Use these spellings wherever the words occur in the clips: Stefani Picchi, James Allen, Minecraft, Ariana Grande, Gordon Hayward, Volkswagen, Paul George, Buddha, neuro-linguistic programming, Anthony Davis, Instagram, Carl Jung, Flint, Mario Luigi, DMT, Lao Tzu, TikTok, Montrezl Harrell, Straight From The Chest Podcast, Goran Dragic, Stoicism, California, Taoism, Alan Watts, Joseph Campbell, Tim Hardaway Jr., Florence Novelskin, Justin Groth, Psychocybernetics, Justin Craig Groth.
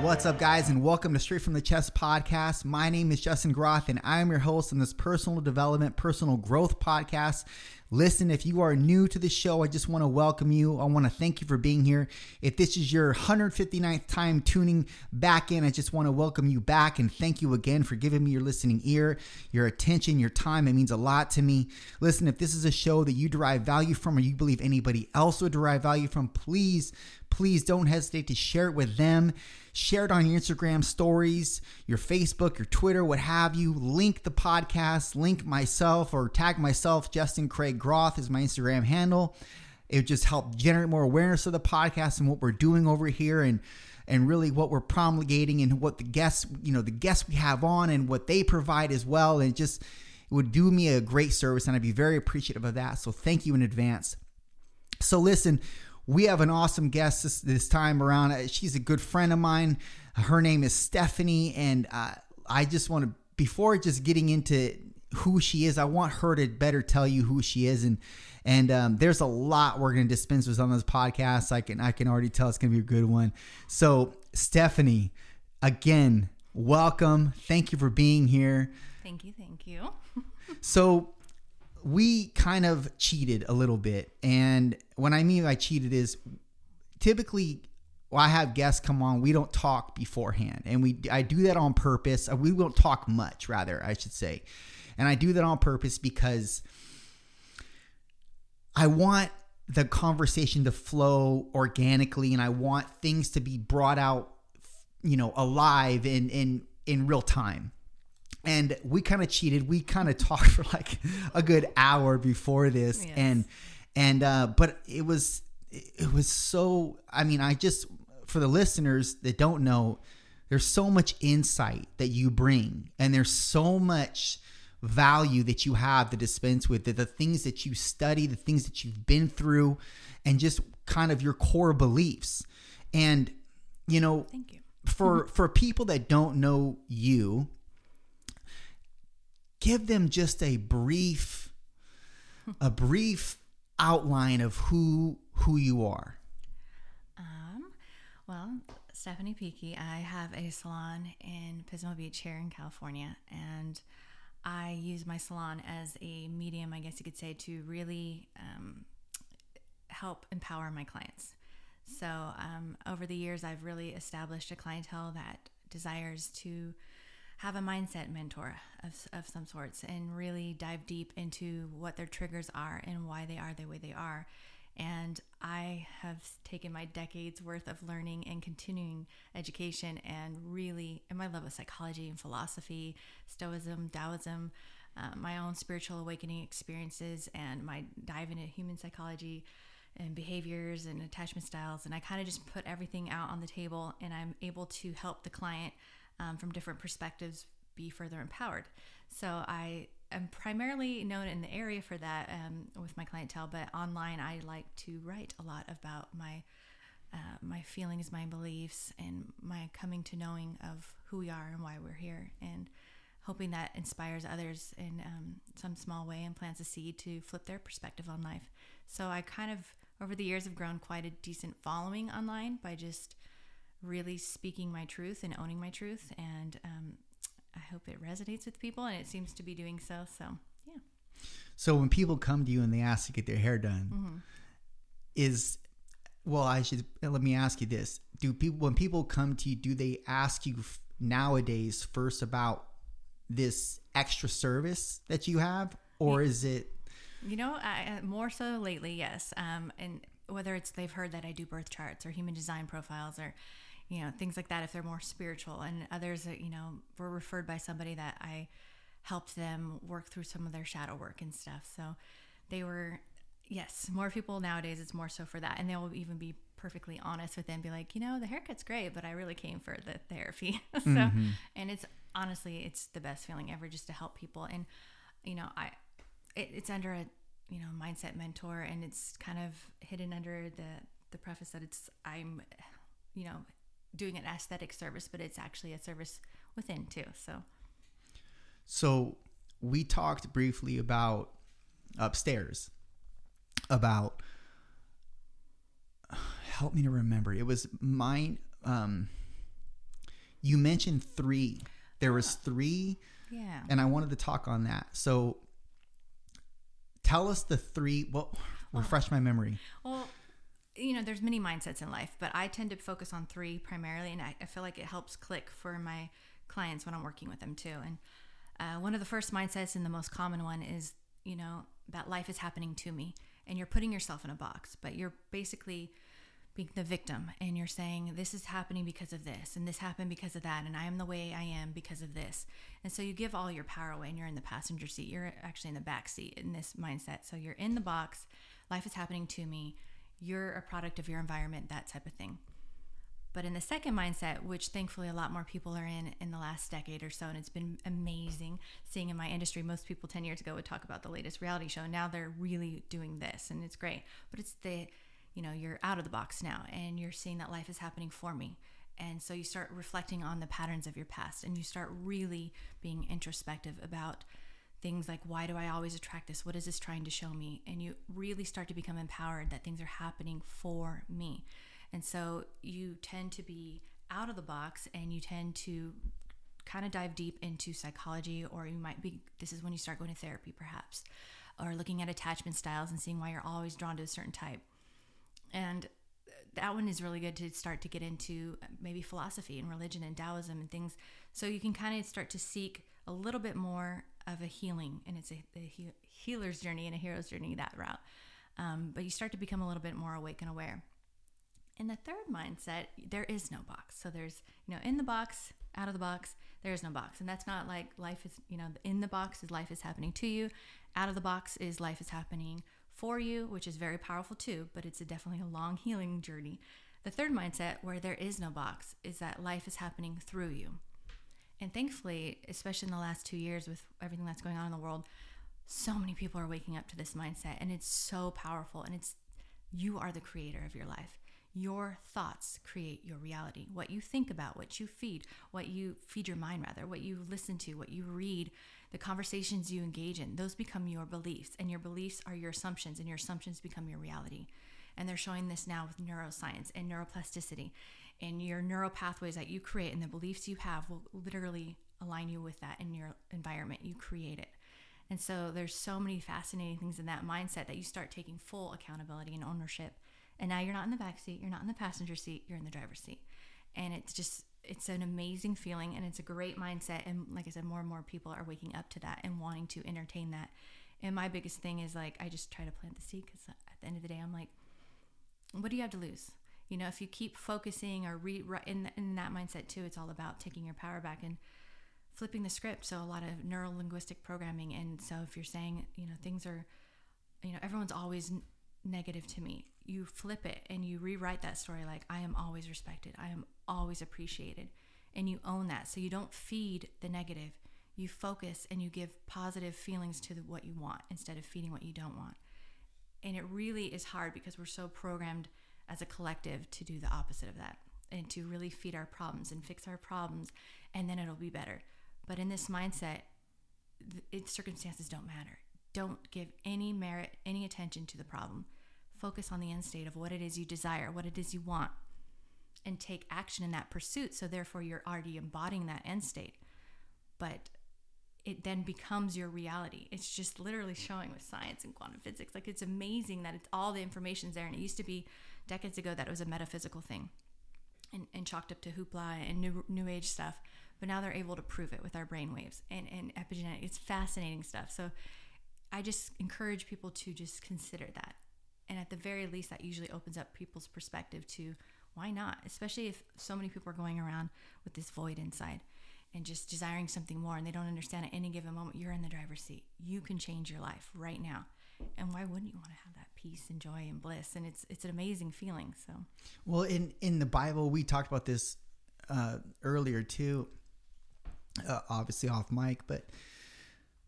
What's up, guys, and welcome to Straight From The Chest Podcast. My name is Justin Groth, and I am your host on this personal development, personal growth podcast. Listen, if you are new to the show, I just want to welcome you. I want to thank you for being here. If this is your 159th time tuning back in, I just want to welcome you back and thank you again for giving me your listening ear, your attention, your time. It means a lot to me. Listen, if this is a show that you derive value from or you believe anybody else would derive value from, please don't hesitate to share it with them. Share it on your Instagram stories, your Facebook, your Twitter, what have you. Link the podcast, link myself or tag myself, Justin Craig Groth is my Instagram handle. It would just help generate more awareness of the podcast and what we're doing over here and really what we're promulgating and what the guests we have on and what they provide as well. And it would do me a great service and I'd be very appreciative of that. So thank you in advance. So listen, we have an awesome guest this time around. She's a good friend of mine. Her name is Stefani, and I just want to, before just getting into who she is, I want her to better tell you who she is, and there's a lot we're going to dispense with on this podcast. I can already tell it's going to be a good one. So, Stefani, again, welcome. Thank you for being here. Thank you. So, we kind of cheated a little bit. And what I mean by cheated is typically I have guests come on, we don't talk beforehand. And I do that on purpose. We won't talk much, rather, I should say. And I do that on purpose because I want the conversation to flow organically and I want things to be brought out, alive and in real time. And we kind of cheated. We kind of talked for like a good hour before this. Yes. But it was so, for the listeners that don't know, there's so much insight that you bring and there's so much value that you have to dispense with, that the things that you study, the things that you've been through, and just kind of your core beliefs. And, thank you. for people that don't know you, give them just a brief outline of who you are. Well, Stefani Picchi, I have a salon in Pismo Beach here in California, and I use my salon as a medium, I guess you could say, to really help empower my clients. So over the years, I've really established a clientele that desires to have a mindset mentor of some sorts and really dive deep into what their triggers are and why they are the way they are. And I have taken my decades worth of learning and continuing education and my love of psychology and philosophy, Stoicism, Taoism, my own spiritual awakening experiences, and my dive into human psychology and behaviors and attachment styles. And I kind of just put everything out on the table, and I'm able to help the client from different perspectives be further empowered. So I am primarily known in the area for that with my clientele, but online I like to write a lot about my feelings, my beliefs, and my coming to knowing of who we are and why we're here, and hoping that inspires others in some small way and plants a seed to flip their perspective on life. So I kind of, over the years, have grown quite a decent following online by just really speaking my truth and owning my truth, and I hope it resonates with people, and it seems to be doing so. So yeah. So when people come to you and they ask to get their hair done, mm-hmm. Let me ask you this: do people, when people come to you, do they ask you nowadays first about this extra service that you have, or is it? More so lately, yes, and whether it's they've heard that I do birth charts or human design profiles or things like that if they're more spiritual, and others that were referred by somebody that I helped them work through some of their shadow work and stuff. So they were, yes, more people nowadays, it's more so for that, and they will even be perfectly honest with them, be like, the haircut's great, but I really came for the therapy. So mm-hmm. And it's honestly the best feeling ever just to help people, and it's under a, you know, mindset mentor, and it's kind of hidden under the preface that it's, I'm, you know, doing an aesthetic service, but it's actually a service within too. So we talked briefly about upstairs, about, help me to remember, it was mine. You mentioned three, there was three. Yeah. And I wanted to talk on that. So tell us the three, refresh my memory. Well, you know, there's many mindsets in life, but I tend to focus on three primarily. And I feel like it helps click for my clients when I'm working with them too. And one of the first mindsets and the most common one is, you know, that life is happening to me, and you're putting yourself in a box, but you're basically being the victim, and you're saying this is happening because of this, and this happened because of that, and I am the way I am because of this. And so you give all your power away, and you're in the passenger seat. You're actually in the back seat in this mindset. So you're in the box. Life is happening to me. You're a product of your environment, that type of thing. But in the second mindset, which thankfully a lot more people are in the last decade or so, and it's been amazing seeing in my industry, most people 10 years ago would talk about the latest reality show. Now they're really doing this, and it's great. But it's the, you know, you're out of the box now, and you're seeing that life is happening for me. And so you start reflecting on the patterns of your past, and you start really being introspective about things like, why do I always attract this? What is this trying to show me? And you really start to become empowered that things are happening for me. And so you tend to be out of the box, and you tend to kind of dive deep into psychology, or you might be, this is when you start going to therapy perhaps, or looking at attachment styles and seeing why you're always drawn to a certain type. And that one is really good to start to get into maybe philosophy and religion and Taoism and things. So you can kind of start to seek a little bit more of a healing, and it's a healer's journey and a hero's journey, that route. But you start to become a little bit more awake and aware. In the third mindset, there is no box. So there's, you know, in the box, out of the box, there is no box. And that's not like life is, you know, in the box is life is happening to you. Out of the box is life is happening for you, which is very powerful too, but it's definitely a long healing journey. The third mindset, where there is no box, is that life is happening through you. And thankfully, especially in the last 2 years with everything that's going on in the world, so many people are waking up to this mindset, and it's so powerful. And it's, you are the creator of your life. Your thoughts create your reality. What you think about, what you feed your mind rather, what you listen to, what you read, the conversations you engage in, those become your beliefs, and your beliefs are your assumptions, and your assumptions become your reality. And they're showing this now with neuroscience and neuroplasticity, and your neural pathways that you create and the beliefs you have will literally align you with that in your environment. You create it. And so there's so many fascinating things in that mindset that you start taking full accountability and ownership. And now you're not in the back seat, you're not in the passenger seat, you're in the driver's seat. And it's just, it's an amazing feeling, and it's a great mindset. And like I said, more and more people are waking up to that and wanting to entertain that. And my biggest thing is, like, I just try to plant the seed, because at the end of the day, I'm like, what do you have to lose? You know, if you keep focusing or in that mindset too, it's all about taking your power back and flipping the script. So a lot of neuro-linguistic programming. And so if you're saying, you know, things are, you know, everyone's always negative to me, you flip it and you rewrite that story like, I am always respected, I am always appreciated, and you own that. So you don't feed the negative, you focus and you give positive feelings to what you want instead of feeding what you don't want. And it really is hard, because we're so programmed as a collective to do the opposite of that, and to really feed our problems and fix our problems, and then it'll be better. But in this mindset, circumstances don't matter. Don't give any merit, any attention to the problem. Focus on the end state of what it is you desire, what it is you want, and take action in that pursuit. So therefore, you're already embodying that end state. But it then becomes your reality. It's just literally showing with science and quantum physics. Like, it's amazing that it's all the information's there. And it used to be decades ago that it was a metaphysical thing and chalked up to hoopla and new age stuff. But now they're able to prove it with our brainwaves and epigenetics. It's fascinating stuff. So I just encourage people to just consider that. And at the very least, that usually opens up people's perspective to why not, especially if so many people are going around with this void inside and just desiring something more, and they don't understand at any given moment, you're in the driver's seat. You can change your life right now. And why wouldn't you want to have that peace and joy and bliss? And it's an amazing feeling. So, well, in the Bible, we talked about this earlier too, obviously off mic, but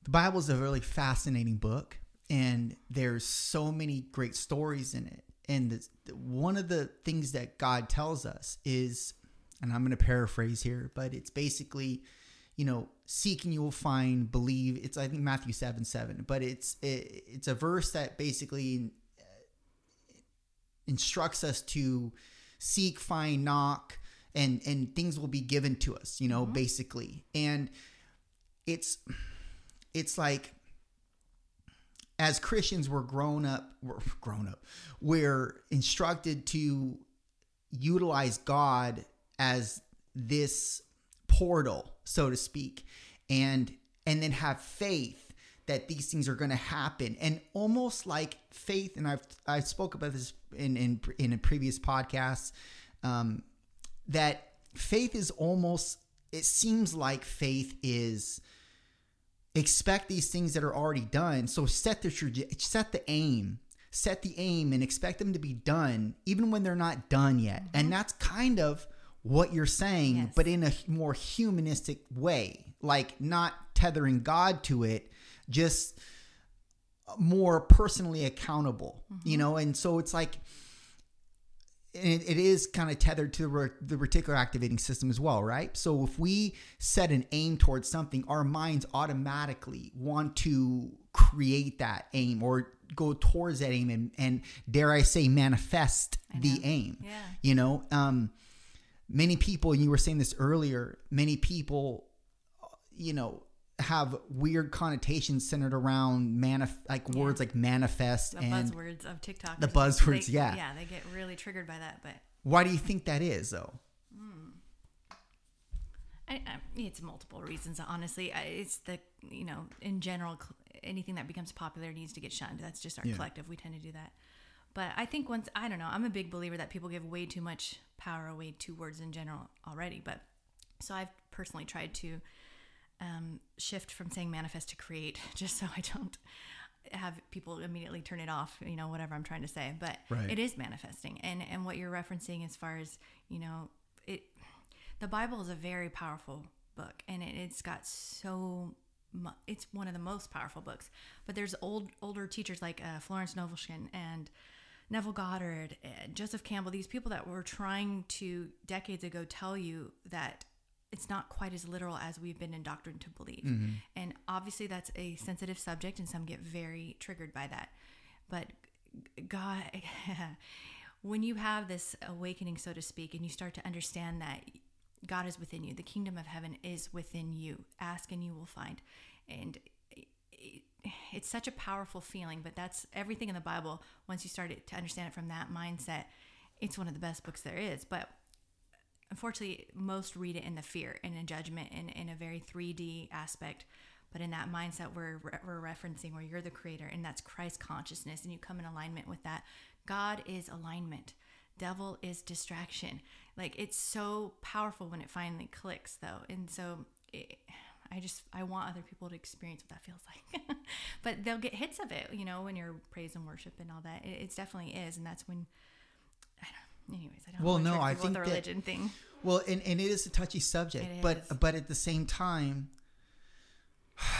the Bible is a really fascinating book. and there's so many great stories in it. And one of the things that God tells us is, and I'm going to paraphrase here, but it's basically, you know, seek and you will find, believe. It's, I think, Matthew 7:7, but it's a verse that basically instructs us to seek, find, knock, and things will be given to us, you know, mm-hmm. basically. And it's like, as Christians, we're instructed to utilize God as this portal, so to speak, and then have faith that these things are going to happen. And almost like faith, and I spoke about this in a previous podcast, that faith is almost, it seems like faith is expect these things that are already done. So set the aim and expect them to be done even when they're not done yet. Mm-hmm. And that's kind of what you're saying, yes. but in a more humanistic way, like not tethering God to it, just more personally accountable, mm-hmm. you know? And so it's like, it is kind of tethered to the reticular activating system as well, right? So if we set an aim towards something, our minds automatically want to create that aim or go towards that aim and dare I say, manifest the aim, yeah. you know? Many people, and you were saying this earlier, many people, you know, have weird connotations centered around words like manifest and buzzwords of TikTok. The buzzwords, yeah. Yeah, they get really triggered by that. But why do you think that is, though? It's multiple reasons, honestly. It's the, you know, in general, anything that becomes popular needs to get shunned. That's just our collective. We tend to do that. But I think I don't know, I'm a big believer that people give way too much power away to words in general already. But so I've personally tried to shift from saying manifest to create, just so I don't have people immediately turn it off, you know, whatever I'm trying to say. But It is manifesting, and what you're referencing as far as, you know, it, the Bible is a very powerful book, and it's got it's one of the most powerful books. But there's older teachers like Florence Novelskin and Neville Goddard and Joseph Campbell, these people that were trying to decades ago tell you that it's not quite as literal as we've been indoctrinated to believe. Mm-hmm. And obviously that's a sensitive subject and some get very triggered by that. But God, when you have this awakening, so to speak, and you start to understand that God is within you, the kingdom of heaven is within you, ask and you will find. And it's such a powerful feeling, but that's everything in the Bible. Once you start to understand it from that mindset, it's one of the best books there is. But unfortunately, most read it in the fear and in judgment and in a very 3D aspect. But in that mindset we're referencing, where you're the creator and that's Christ consciousness, and you come in alignment with that. God is alignment. Devil is distraction. Like, it's so powerful when it finally clicks, though. And so I want other people to experience what that feels like. But they'll get hits of it, you know, when you're praise and worship and all that. It definitely is. And that's when, I don't know. Anyways, I don't know. Well, no, I think the religion thing. Well, and it is a touchy subject, but at the same time,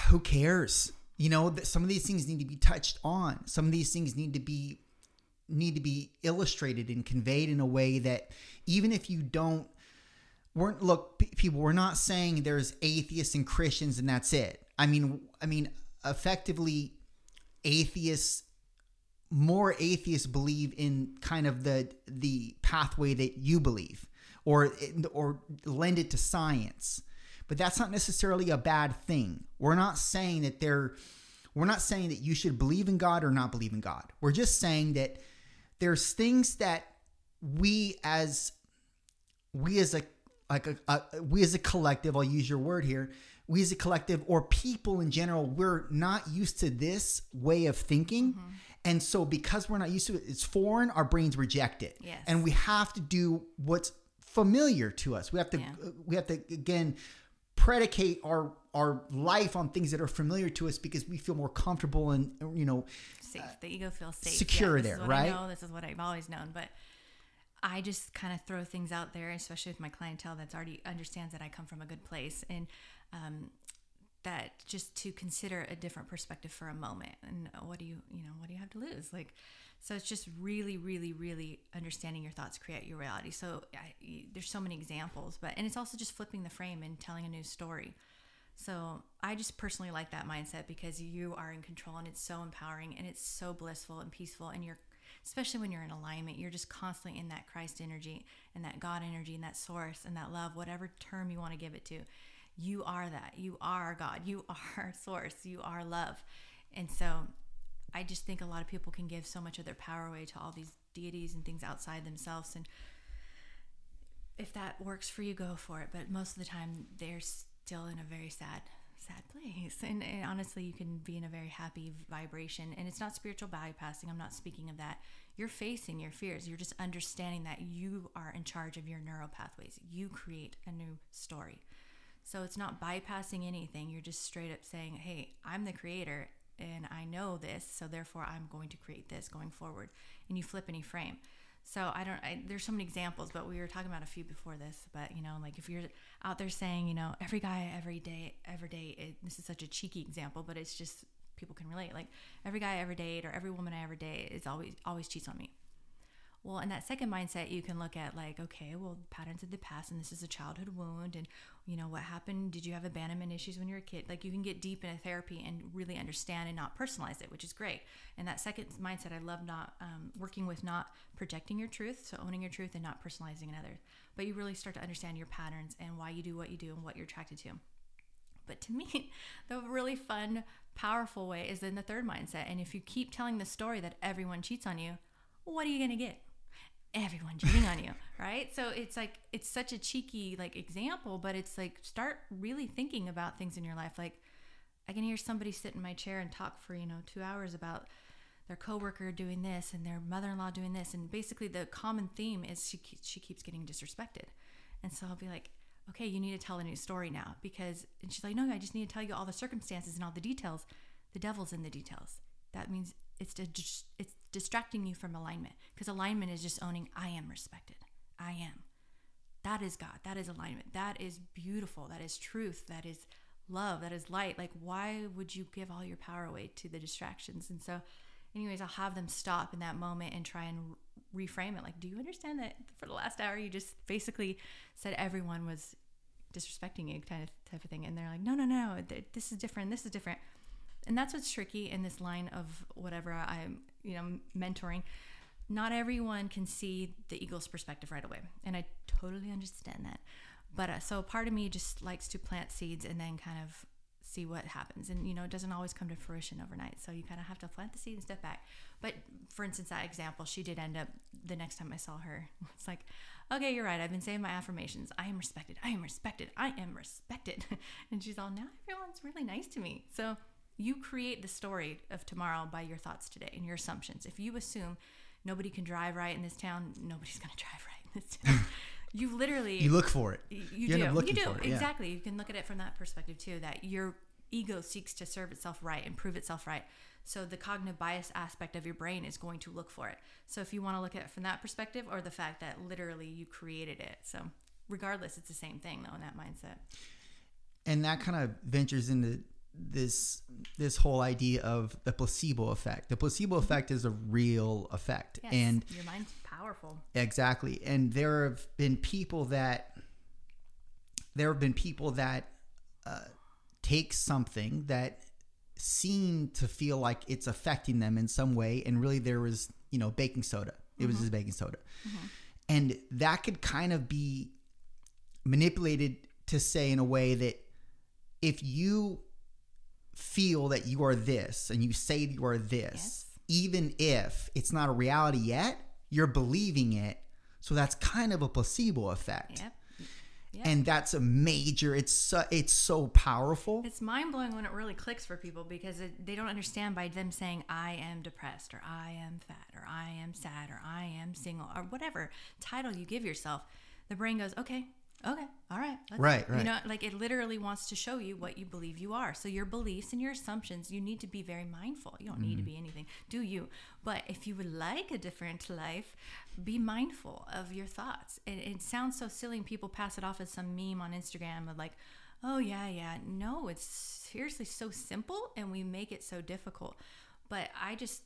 who cares? You know, some of these things need to be touched on. Some of these things need to be illustrated and conveyed in a way that even if you don't, people, we're not saying there's atheists and Christians and that's it. I mean, effectively, more atheists believe in kind of the pathway that you believe or lend it to science, but that's not necessarily a bad thing. We're not saying that you should believe in God or not believe in God. We're just saying that there's things that we as a collective, I'll use your word here, we as a collective or people in general, we're not used to this way of thinking. Mm-hmm. And so because we're not used to it, it's foreign, our brains reject it. Yes. And we have to do what's familiar to us. We have to again, predicate our life on things that are familiar to us because we feel more comfortable and, you know, safe. The ego feels safe. Secure there, right? I know, this is what I've always known, but I just kind of throw things out there, especially with my clientele that's already understands that I come from a good place. And that just to consider a different perspective for a moment. And what do you have to lose? Like, so it's just really, really, really understanding your thoughts create your reality. So there's so many examples, and it's also just flipping the frame and telling a new story. So I just personally like that mindset because you are in control, and it's so empowering, and it's so blissful and peaceful. And especially when you're in alignment, you're just constantly in that Christ energy and that God energy and that source and that love, whatever term you want to give it to. You are that. You are God. You are source. You are love. And so I just think a lot of people can give so much of their power away to all these deities and things outside themselves. And if that works for you, go for it. But most of the time, there's still in a very sad place, and honestly, you can be in a very happy vibration. And it's not spiritual bypassing. I'm not speaking of that. You're facing your fears. You're just understanding that you are in charge of your neural pathways. You create a new story. So it's not bypassing anything. You're just straight up saying, hey, I'm the creator, and I know this, so therefore I'm going to create this going forward. And you flip any frame. So there's so many examples, but we were talking about a few before this, but like if you're out there saying, every guy, every day, this is such a cheeky example, but it's just, people can relate. Like every guy I ever date or every woman I ever date is always cheats on me. Well, in that second mindset, you can look at like, okay, well, patterns of the past, and this is a childhood wound, and what happened? Did you have abandonment issues when you were a kid? Like you can get deep into therapy and really understand and not personalize it, which is great. And that second mindset, I love not working with not projecting your truth, so owning your truth and not personalizing another. But you really start to understand your patterns and why you do what you do and what you're attracted to. But to me, the really fun, powerful way is in the third mindset. And if you keep telling the story that everyone cheats on you, what are you gonna get? Everyone cheating on you, right? So it's like, it's such a cheeky example, but it's like, start really thinking about things in your life. Like I can hear somebody sit in my chair and talk for 2 hours about their coworker doing this and their mother-in-law doing this, and basically the common theme is she keeps getting disrespected. And so I'll be like, okay, you need to tell a new story now, because, and she's like, no, I just need to tell you all the circumstances and all the details. The devil's in the details. That means it's distracting you from alignment, because alignment is just owning, I am respected. I am. That is God. That is alignment. That is beautiful. That is truth. That is love. That is light. Like, why would you give all your power away to the distractions? And so anyways, I'll have them stop in that moment and try and reframe it. Like, do you understand that for the last hour, you just basically said everyone was disrespecting you type of thing. And they're like, no, this is different. This is different. And that's what's tricky in this line of whatever I'm, mentoring. Not everyone can see the eagle's perspective right away. And I totally understand that. But so part of me just likes to plant seeds and then kind of see what happens. And, it doesn't always come to fruition overnight. So you kind of have to plant the seed and step back. But for instance, that example, she did end up, the next time I saw her, it's like, okay, you're right. I've been saying my affirmations. I am respected. I am respected. I am respected. And she's all, now everyone's really nice to me. So you create the story of tomorrow by your thoughts today and your assumptions. If you assume nobody can drive right in this town, nobody's going to drive right in this town. You literally... you look for it. You do. Exactly. Yeah. You can look at it from that perspective too, that your ego seeks to serve itself right and prove itself right. So the cognitive bias aspect of your brain is going to look for it. So if you want to look at it from that perspective, or the fact that literally you created it. So regardless, it's the same thing though in that mindset. And that kind of ventures into this whole idea of the placebo effect. The placebo effect is a real effect. Yes, and your mind's powerful. Exactly. And there have been people that take something that seemed to feel like it's affecting them in some way, and really there was, baking soda. It was just baking soda. Mm-hmm. And that could kind of be manipulated to say in a way that if you feel that you are this and you say you are this, yes, even if it's not a reality yet, you're believing it. So that's kind of a placebo effect. Yep. Yep. And that's a major, it's so powerful. It's mind blowing when it really clicks for people, because they don't understand by them saying, I am depressed, or I am fat, or I am sad, or I am single, or whatever title you give yourself, the brain goes, okay, all right. Right. It literally wants to show you what you believe you are. So your beliefs and your assumptions, you need to be very mindful. You don't need to be anything, do you? But if you would like a different life, be mindful of your thoughts. It sounds so silly, and people pass it off as some meme on Instagram of like, oh yeah. No, it's seriously so simple and we make it so difficult. But I just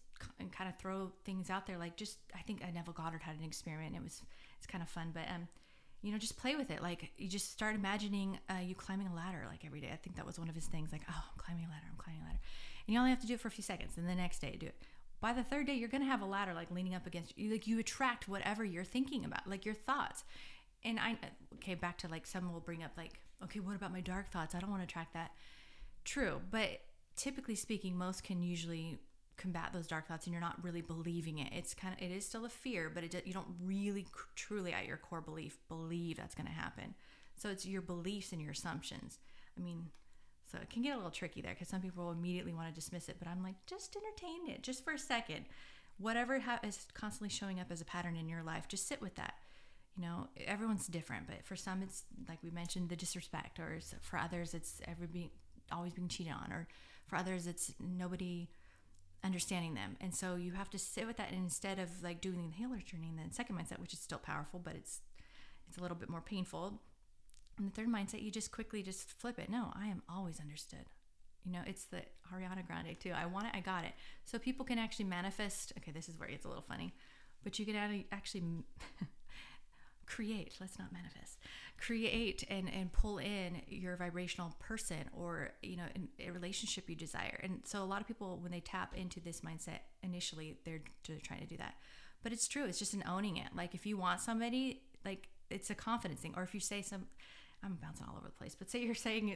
kind of throw things out there, like, just, I think Neville Goddard had an experiment. It's kind of fun, but you know, just play with it. Like, you just start imagining you climbing a ladder, like, every day. I think that was one of his things, like, oh, I'm climbing a ladder. And you only have to do it for a few seconds, and the next day do it. By the third day, you're going to have a ladder, like, leaning up against you. Like, you attract whatever you're thinking about, like, your thoughts. And back to, like, someone will bring up, like, okay, what about my dark thoughts? I don't want to attract that. True, but typically speaking, most can usually combat those dark thoughts, and you're not really believing it. It is still a fear, but you don't really truly at your core believe that's going to happen. So it's your beliefs and your assumptions. I mean, so it can get a little tricky there, because some people will immediately want to dismiss it, but I'm like, just entertain it, just for a second. Whatever is constantly showing up as a pattern in your life, just sit with that. You know, everyone's different, but for some it's, like we mentioned, the disrespect, or for others it's always being cheated on, or for others it's nobody understanding them. And so you have to sit with that, and instead of, like, doing the healer's journey and then second mindset, which is still powerful, but it's a little bit more painful. And the third mindset, you just quickly just flip it. No, I am always understood. You know, it's the Ariana Grande too. I want it, I got it. So people can actually manifest. Okay, this is where it gets a little funny, but you can actually create. Let's not manifest. Create and pull in your vibrational person, or, you know, a relationship you desire. And so a lot of people, when they tap into this mindset initially, they're trying to do that. But it's true. It's just an owning it. Like, if you want somebody, like, it's a confidence thing. Or if you say I'm bouncing all over the place, but say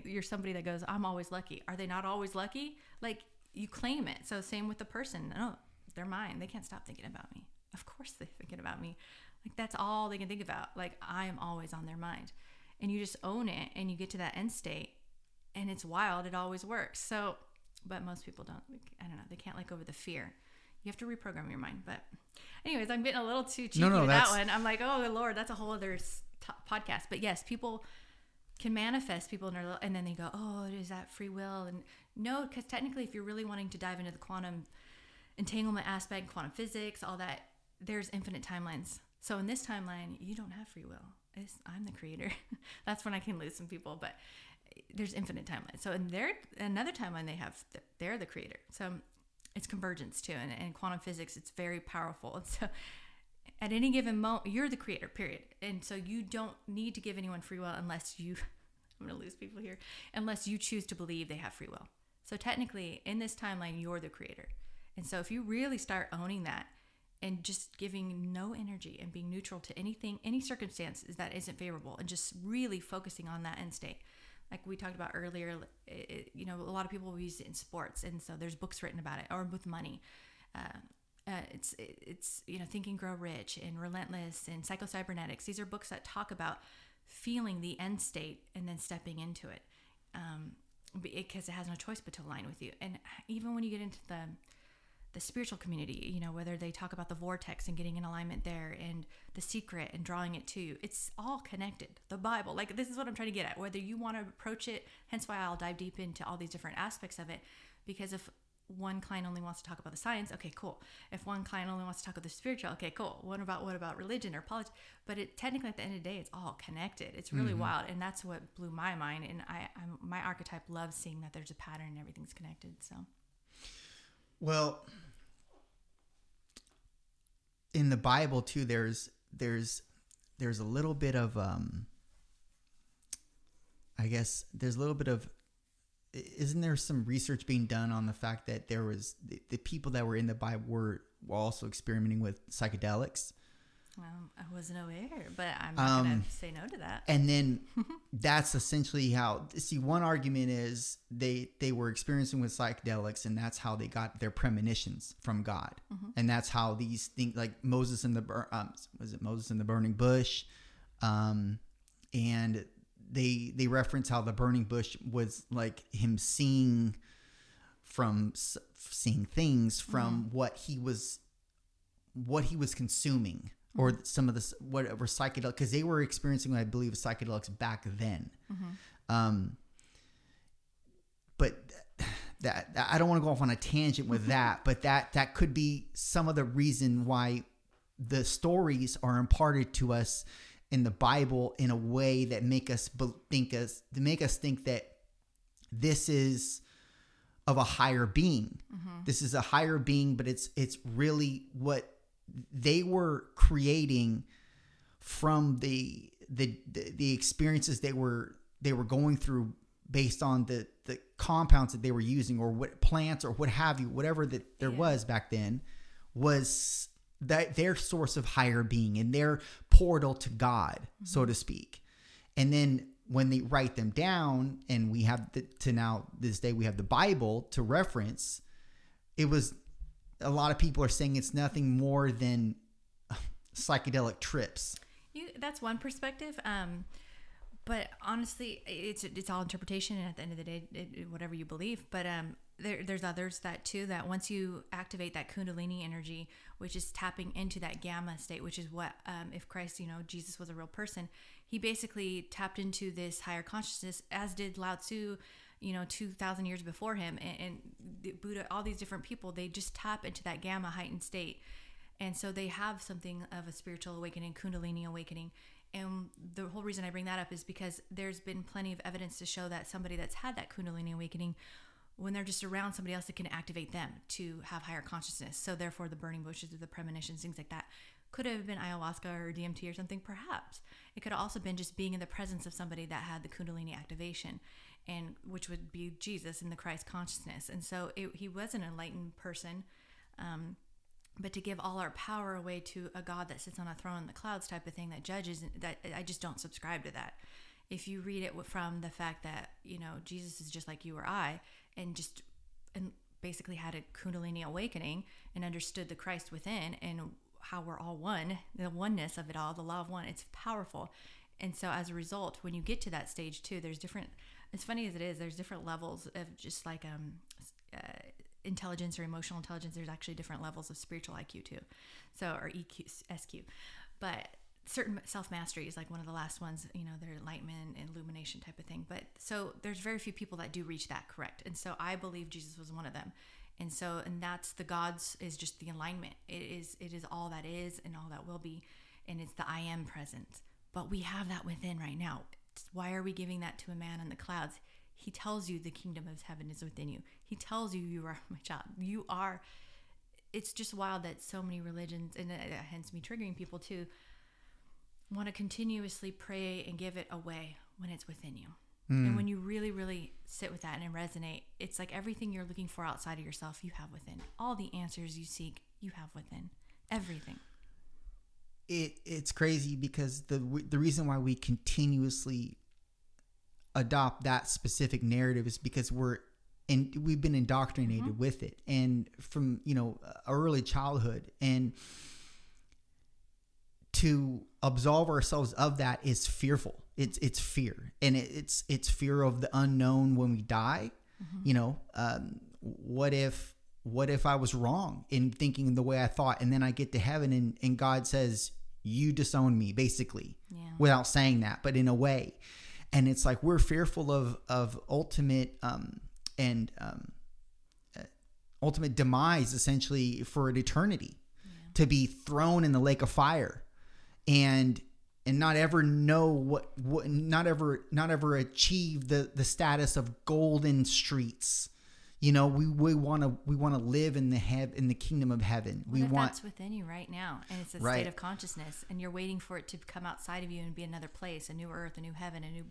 you're somebody that goes, I'm always lucky. Are they not always lucky? Like, you claim it. So same with the person. No, they're mine. They can't stop thinking about me. Of course they're thinking about me. Like, that's all they can think about. Like, I am always on their mind. And you just own it, and you get to that end state, and it's wild. It always works. So, but most people don't, I don't know. They can't, like, over the fear. You have to reprogram your mind. But anyways, I'm getting a little too cheeky with that one. I'm like, oh, Lord, that's a whole other podcast. But yes, people can manifest people in their, and then they go, oh, is that free will? And no, because technically, if you're really wanting to dive into the quantum entanglement aspect, quantum physics, all that, there's infinite timelines. So in this timeline, you don't have free will. I'm the creator. That's when I can lose some people, but there's infinite timelines. So in another timeline, they're the creator. So it's convergence too. And in quantum physics, it's very powerful. And so at any given moment, you're the creator, period. And so you don't need to give anyone free will unless you, I'm going to lose people here, unless you choose to believe they have free will. So technically in this timeline, you're the creator. And so if you really start owning that, and just giving no energy and being neutral to anything, any circumstance that isn't favorable, and just really focusing on that end state. Like we talked about earlier, you know, a lot of people will use it in sports, and so there's books written about it, or with money. It's you know, Think and Grow Rich and Relentless and Psychocybernetics. These are books that talk about feeling the end state and then stepping into it, because it has no choice but to align with you. And even when you get into the spiritual community, you know, whether they talk about the vortex and getting in alignment there, and the secret and drawing it to you, it's all connected. The Bible, like, this is what I'm trying to get at, whether you want to approach it, hence why I'll dive deep into all these different aspects of it. Because if one client only wants to talk about the science, okay, cool. If one client only wants to talk about the spiritual, okay, cool. What about religion or politics? But it technically, at the end of the day, it's all connected. It's really wild. And that's what blew my mind. And I'm my archetype loves seeing that there's a pattern and everything's connected. So well, in the Bible too, there's a little bit of I guess there's a little bit of, isn't there some research being done on the fact that there was the people that were in the Bible were also experimenting with psychedelics? Well, I wasn't aware, but I'm not gonna say no to that. And then that's essentially how. See, one argument is they were experiencing with psychedelics, and that's how they got their premonitions from God, and that's how these things, like Moses and the Moses and the burning bush, and they reference how the burning bush was like him seeing things from what he was consuming. Or some of this, whatever psychedelic, because they were experiencing, I believe, psychedelics back then. But that I don't want to go off on a tangent with that, but that could be some of the reason why the stories are imparted to us in the Bible in a way that make us think that this is of a higher being. Mm-hmm. This is a higher being, but it's really what they were creating from the experiences they were going through based on the compounds that they were using, or what plants or what have you, whatever that there was back then, was that their source of higher being and their portal to God, mm-hmm. so to speak. And then when they write them down, and we have to now this day, we have the Bible to reference. It was, a lot of people are saying it's nothing more than psychedelic trips. That's one perspective. But honestly, it's all interpretation, and at the end of the day, whatever you believe. But there's others that too, that once you activate that Kundalini energy, which is tapping into that gamma state, which is what if Christ, Jesus was a real person, he basically tapped into this higher consciousness, as did Lao Tzu, 2,000 years before him, and the Buddha, all these different people, they just tap into that gamma heightened state, and so they have something of a spiritual awakening, Kundalini awakening. And the whole reason I bring that up is because there's been plenty of evidence to show that somebody that's had that Kundalini awakening, when they're just around somebody else that can activate them to have higher consciousness. So therefore the burning bushes, the premonitions, things like that, could have been ayahuasca or DMT or something, perhaps. It could have also been just being in the presence of somebody that had the Kundalini activation, and which would be Jesus in the Christ consciousness. And so he was an enlightened person, but to give all our power away to a God that sits on a throne in the clouds type of thing that judges, that I just don't subscribe to that. If you read it from the fact that, Jesus is just like you or I, and basically had a Kundalini awakening and understood the Christ within and how we're all one, the oneness of it all, the law of one, it's powerful. And so as a result, when you get to that stage too, there's different, as funny as it is, there's different levels of just like, intelligence or emotional intelligence. There's actually different levels of spiritual IQ too, or EQ, SQ, but certain self-mastery is like one of the last ones, their enlightenment and illumination type of thing. But so there's very few people that do reach that, correct? And so I believe Jesus was one of them. And so, and that's the God's is just the alignment. It is all that is and all that will be. And it's the I am presence, but we have that within right now. Why are we giving that to a man in the clouds? He tells you the kingdom of heaven is within you. He tells you, you are my child. You are. It's just wild that so many religions, and hence me triggering people too, want to continuously pray and give it away when it's within you. Mm. And when you really, really sit with that and resonate, it's like everything you're looking for outside of yourself, you have within. All the answers you seek, you have within. Everything. It's crazy because the reason why we continuously adopt that specific narrative is because we've been indoctrinated mm-hmm. with it, and from early childhood. And to absolve ourselves of that is fearful. It's fear, and it's fear of the unknown when we die. Mm-hmm. What if I was wrong in thinking the way I thought, and then I get to heaven and God says, you disown me, basically, without saying that, but in a way. And it's like we're fearful of ultimate ultimate demise, essentially, for an eternity, to be thrown in the lake of fire, and not ever know what not ever achieve the status of golden streets. We want to live in the kingdom of heaven. What we want that's within you right now, and it's a state of consciousness, and you're waiting for it to come outside of you and be another place, a new earth, a new heaven, a new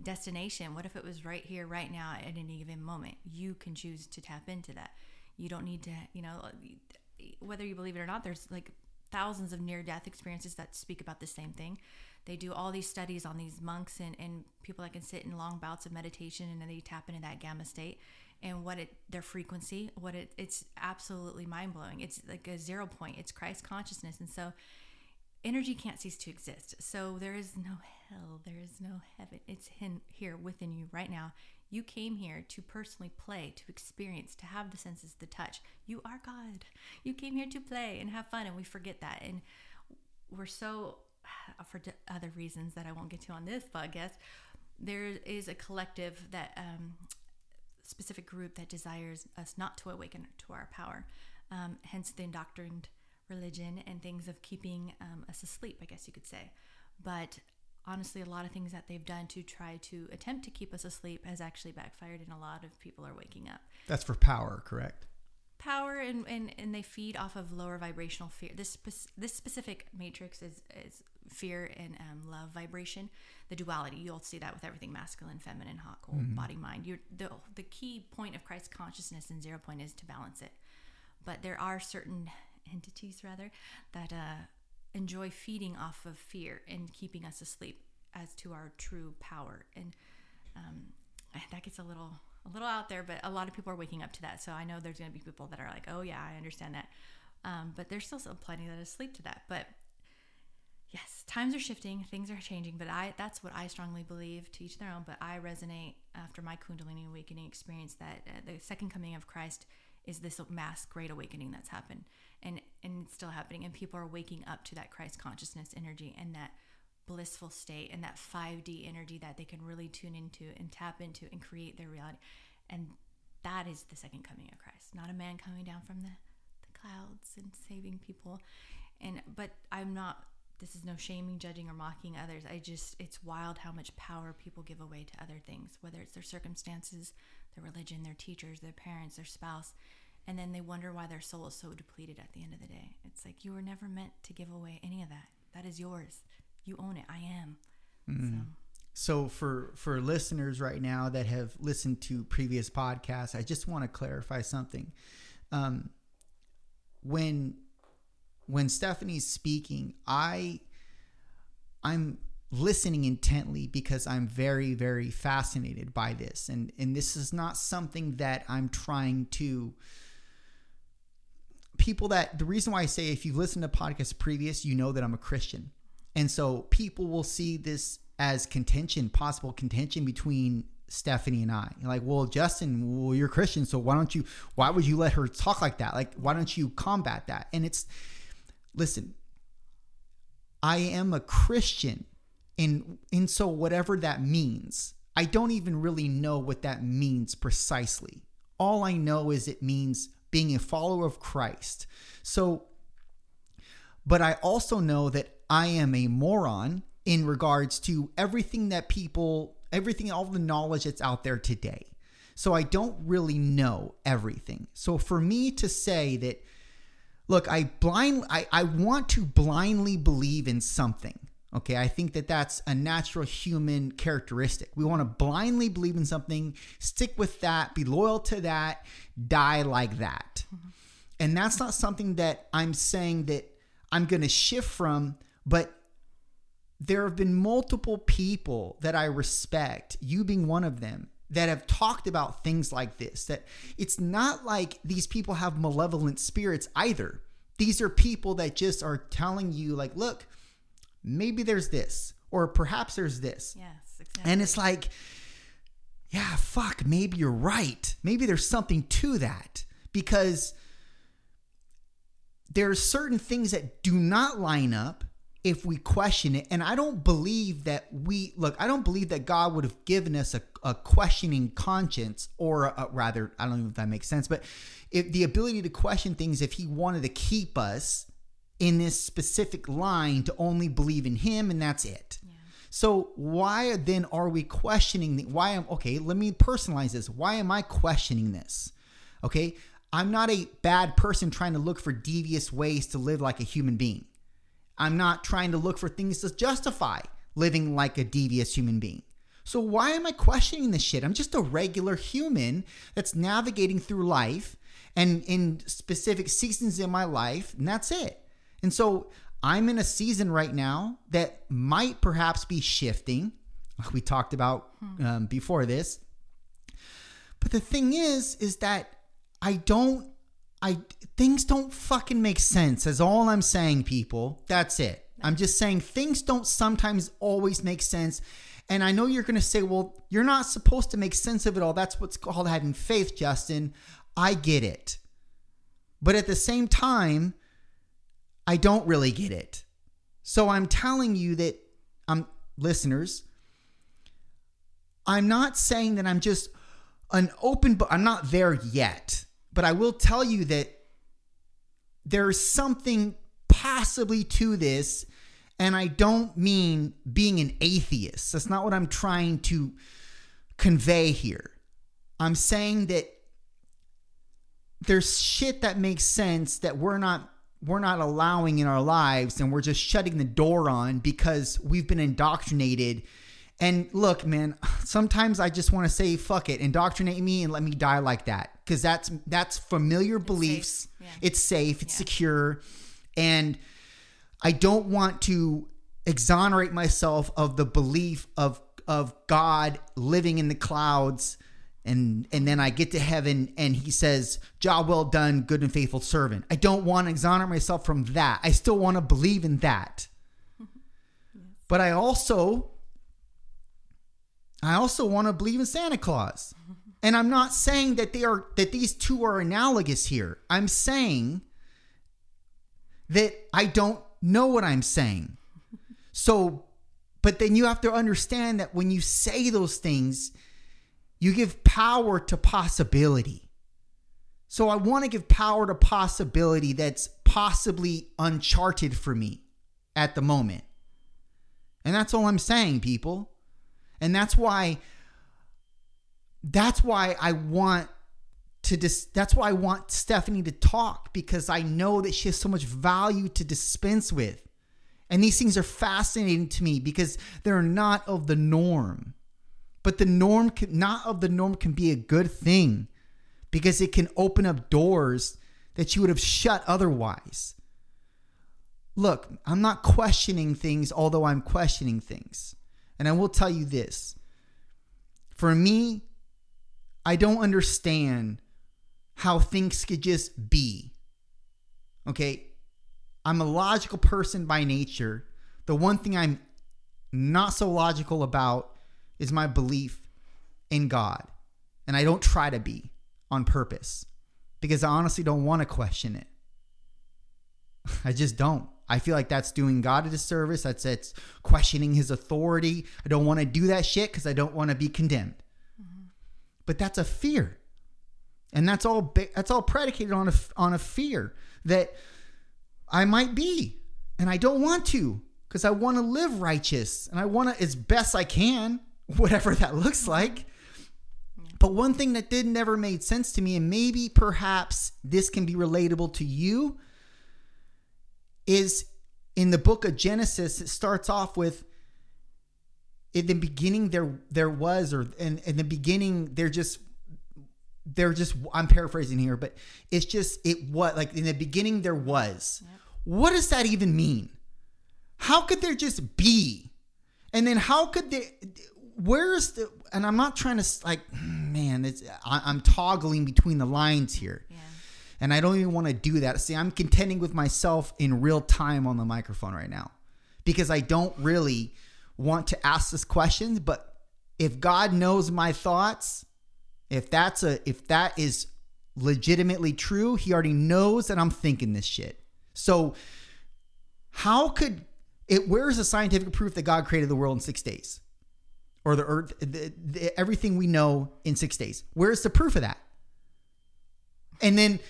destination. What if it was right here, right now, at any given moment? You can choose to tap into that. You don't need to, whether you believe it or not. There's like thousands of near-death experiences that speak about the same thing. They do all these studies on these monks and people that can sit in long bouts of meditation, and then they tap into that gamma state. And their frequency, it's absolutely mind blowing. It's like a 0 point. It's Christ consciousness, and so energy can't cease to exist. So there is no hell, there is no heaven. It's here within you right now. You came here to personally play, to experience, to have the senses, the touch. You are God. You came here to play and have fun, and we forget that. And we're so, for other reasons that I won't get to on this podcast, there is a collective that. Specific group that desires us not to awaken to our power, hence the indoctrined religion and things of keeping us asleep, I guess you could say. But honestly, a lot of things that they've done to try to attempt to keep us asleep has actually backfired, and a lot of people are waking up. That's for power, correct? Power, and they feed off of lower vibrational fear. This specific matrix is fear and love vibration, the duality. You'll see that with everything masculine, feminine, hot, cold, body, mind. The key point of Christ consciousness and 0 point is to balance it. But there are certain entities, that enjoy feeding off of fear and keeping us asleep as to our true power. And that gets a little out there, but a lot of people are waking up to that. So I know there's going to be people that are like, oh yeah, I understand that. But there's still plenty that is asleep to that. But yes, times are shifting, things are changing, but that's what I strongly believe, to each their own. But I resonate after my Kundalini awakening experience that the second coming of Christ is this mass great awakening that's happened, and it's still happening, and people are waking up to that Christ consciousness energy and that blissful state and that 5D energy that they can really tune into and tap into and create their reality. And that is the second coming of Christ, not a man coming down from the clouds and saving people. But I'm not, this is no shaming, judging, or mocking others. It's wild how much power people give away to other things, whether it's their circumstances, their religion, their teachers, their parents, their spouse, and then they wonder why their soul is so depleted at the end of the day. It's like, you were never meant to give away any of that. That is yours. You own it. I am. Mm-hmm. So for listeners right now that have listened to previous podcasts, I just want to clarify something. When Stefani's speaking, I'm listening intently because I'm very, very fascinated by this. And this is not something that I'm trying to... The reason why I say, if you've listened to podcasts previous, you know that I'm a Christian. And so people will see this as possible contention between Stefani and I. Like, well, Justin, you're Christian, so why would you let her talk like that? Like, why don't you combat that? And listen, I am a Christian, and so whatever that means, I don't even really know what that means precisely. All I know is it means being a follower of Christ. So, but I also know that I am a moron in regards to all the knowledge that's out there today. So I don't really know everything. So for me to say that, look, I want to blindly believe in something. Okay, I think that that's a natural human characteristic. We want to blindly believe in something, stick with that, be loyal to that, die like that. Mm-hmm. And that's not something that I'm saying that I'm going to shift from. But there have been multiple people that I respect, you being one of them, that have talked about things like this, that it's not like these people have malevolent spirits either. These are people that just are telling you, like, look, maybe there's this, or perhaps there's this. Yes, exactly. And it's like, yeah, fuck, maybe you're right. Maybe there's something to that, because there are certain things that do not line up if we question it. And I don't believe that I don't believe that God would have given us a questioning conscience, or rather, I don't know if that makes sense, but if the ability to question things, if he wanted to keep us in this specific line to only believe in him and that's it. Yeah. So why then are we questioning? Let me personalize this. Why am I questioning this? Okay. I'm not a bad person trying to look for devious ways to live like a human being. I'm not trying to look for things to justify living like a devious human being. So why am I questioning this shit? I'm just a regular human that's navigating through life and in specific seasons in my life, and that's it. And so I'm in a season right now that might perhaps be shifting, like we talked about before this. But the thing is that things don't fucking make sense. That's all I'm saying, people. That's it. I'm just saying things don't sometimes always make sense. And I know you're going to say, well, you're not supposed to make sense of it all. That's what's called having faith, Justin. I get it. But at the same time, I don't really get it. So I'm telling you that listeners, I'm not saying that I'm just an open book. I'm not there yet. But I will tell you that there's something possibly to this, And I don't mean being an atheist. That's not what I'm trying to convey here. I'm saying that there's shit that makes sense that we're not allowing in our lives, and we're just shutting the door on because we've been indoctrinated. And look, man, sometimes I just want to say, fuck it, indoctrinate me and let me die like that. Because that's familiar beliefs. It's safe, yeah. It's safe, it's secure. And I don't want to exonerate myself of the belief of God living in the clouds. And then I get to heaven and he says, job well done, good and faithful servant. I don't want to exonerate myself from that. I still want to believe in that. But I also want to believe in Santa Claus. And I'm not saying that these two are analogous here. I'm saying that I don't know what I'm saying. So, but then you have to understand that when you say those things, you give power to possibility. So I want to give power to possibility that's possibly uncharted for me at the moment. And that's all I'm saying, people. And that's why I want to that's why I want Stefani to talk, because I know that she has so much value to dispense with. And these things are fascinating to me because they're not of the norm. But the norm can be a good thing, because it can open up doors that you would have shut otherwise. Look, I'm not questioning things, although I'm questioning things. And I will tell you this. For me, I don't understand how things could just be. Okay? I'm a logical person by nature. The one thing I'm not so logical about is my belief in God. And I don't try to be on purpose, because I honestly don't want to question it. I just don't. I feel like that's doing God a disservice. That's questioning his authority. I don't want to do that shit because I don't want to be condemned. Mm-hmm. But that's a fear. And that's all predicated on a fear that I might be. And I don't want to, because I want to live righteous. And I want to as best I can, whatever that looks like. But one thing that never made sense to me, and maybe perhaps this can be relatable to you, is in the book of Genesis, it starts off with, in the beginning I'm paraphrasing here, but it's just, in the beginning there was. Yep. What does that even mean? How could there just be? And then and I'm not trying to, I'm toggling between the lines here. Yeah. And I don't even want to do that. See, I'm contending with myself in real time on the microphone right now, because I don't really want to ask this question. But if God knows my thoughts, if that is legitimately true, he already knows that I'm thinking this shit. So how could it, where's the scientific proof that God created the world in 6 days? Or the earth, everything we know in 6 days. Where's the proof of that? And then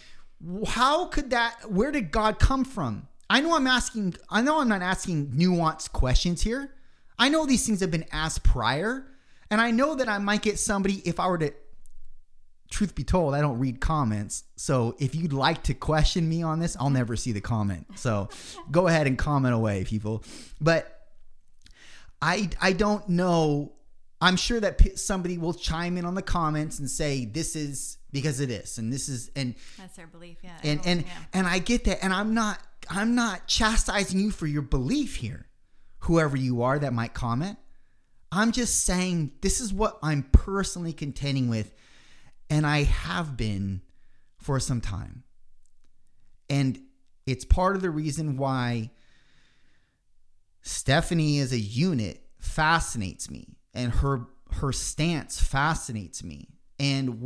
where did God come from? I know I'm not asking nuanced questions here. I know these things have been asked prior. And I know that I might get somebody, if I were to, truth be told, I don't read comments. So if you'd like to question me on this, I'll never see the comment. So go ahead and comment away, people. But I don't know. I'm sure that somebody will chime in on the comments and say, this is because of this, and this is, and that's their belief. Yeah. And I get that. And I'm not chastising you for your belief here, whoever you are that might comment. I'm just saying this is what I'm personally contending with. And I have been for some time. And it's part of the reason why Stefani as a unit fascinates me, and her stance fascinates me, and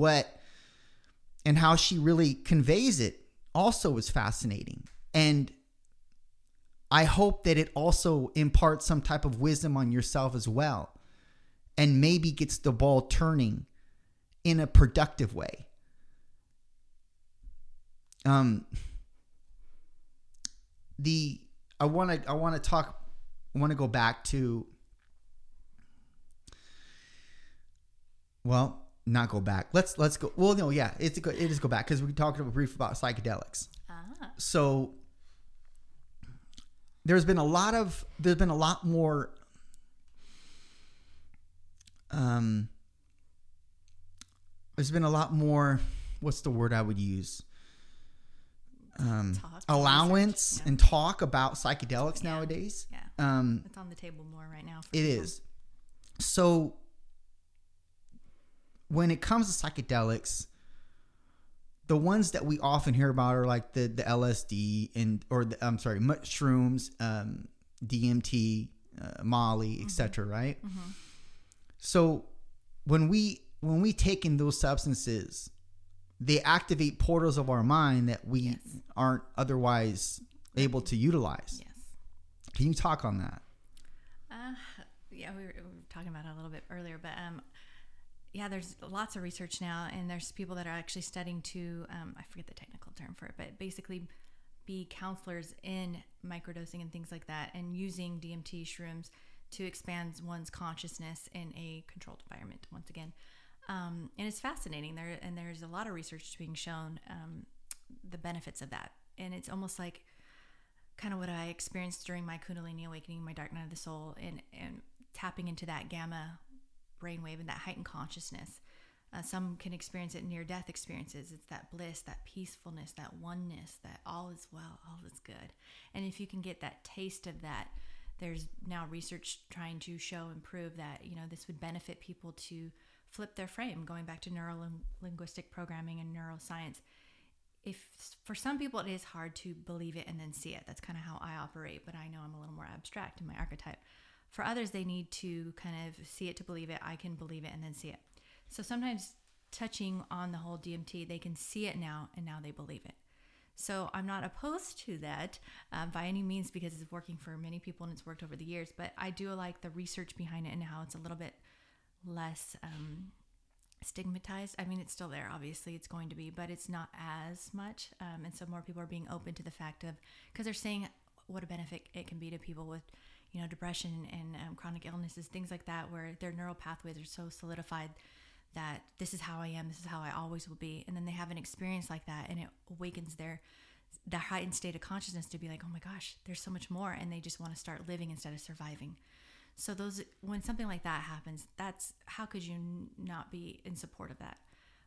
how she really conveys it also is fascinating. And I hope that it also imparts some type of wisdom on yourself as well, and maybe gets the ball turning in a productive way. I want to talk I want to go back to, well, not go back. Let's go. Well, no, yeah, it is go back because we talked briefly about psychedelics. Ah. So there's been a lot more there's been a lot more, what's the word I would use? Allowance and talk about psychedelics nowadays. Yeah. It's on the table more right now. It is. So when it comes to psychedelics, the ones that we often hear about are like the LSD or mushrooms, DMT, Molly, mm-hmm. etc. Right. Mm-hmm. So when we take in those substances, they activate portals of our mind that we aren't otherwise able to utilize. Yes. Can you talk on that? We were talking about it a little bit earlier, but yeah, there's lots of research now, and there's people that are actually studying to, I forget the technical term for it, but basically be counselors in microdosing and things like that, and using DMT shrooms to expand one's consciousness in a controlled environment once again. And it's fascinating there, and there's a lot of research being shown, the benefits of that. And it's almost like kind of what I experienced during my Kundalini awakening, my dark night of the soul, and tapping into that gamma brainwave and that heightened consciousness. Some can experience it in near death experiences. It's that bliss, that peacefulness, that oneness, that all is well, all is good. And if you can get that taste of that, there's now research trying to show and prove that, you know, this would benefit people to flip their frame, going back to neuro-linguistic programming and neuroscience. If for some people it is hard to believe it and then see it, that's kind of how I operate, but I know I'm a little more abstract in my archetype. For others, they need to kind of see it to believe it. I can believe it and then see it. So sometimes touching on the whole DMT, they can see it now and now they believe it. So I'm not opposed to that by any means, because it's working for many people and it's worked over the years, but I do like the research behind it and how it's a little bit less stigmatized. I mean, it's still there, obviously it's going to be, but it's not as much, and so more people are being open to the fact of, because they're saying what a benefit it can be to people with, you know, depression and chronic illnesses, things like that, where their neural pathways are so solidified that this is how I am, this is how I always will be, and then they have an experience like that and it awakens their heightened state of consciousness to be like, oh my gosh, there's so much more, and they just want to start living instead of surviving. So those, when something like that happens, that's, how could you not be in support of that?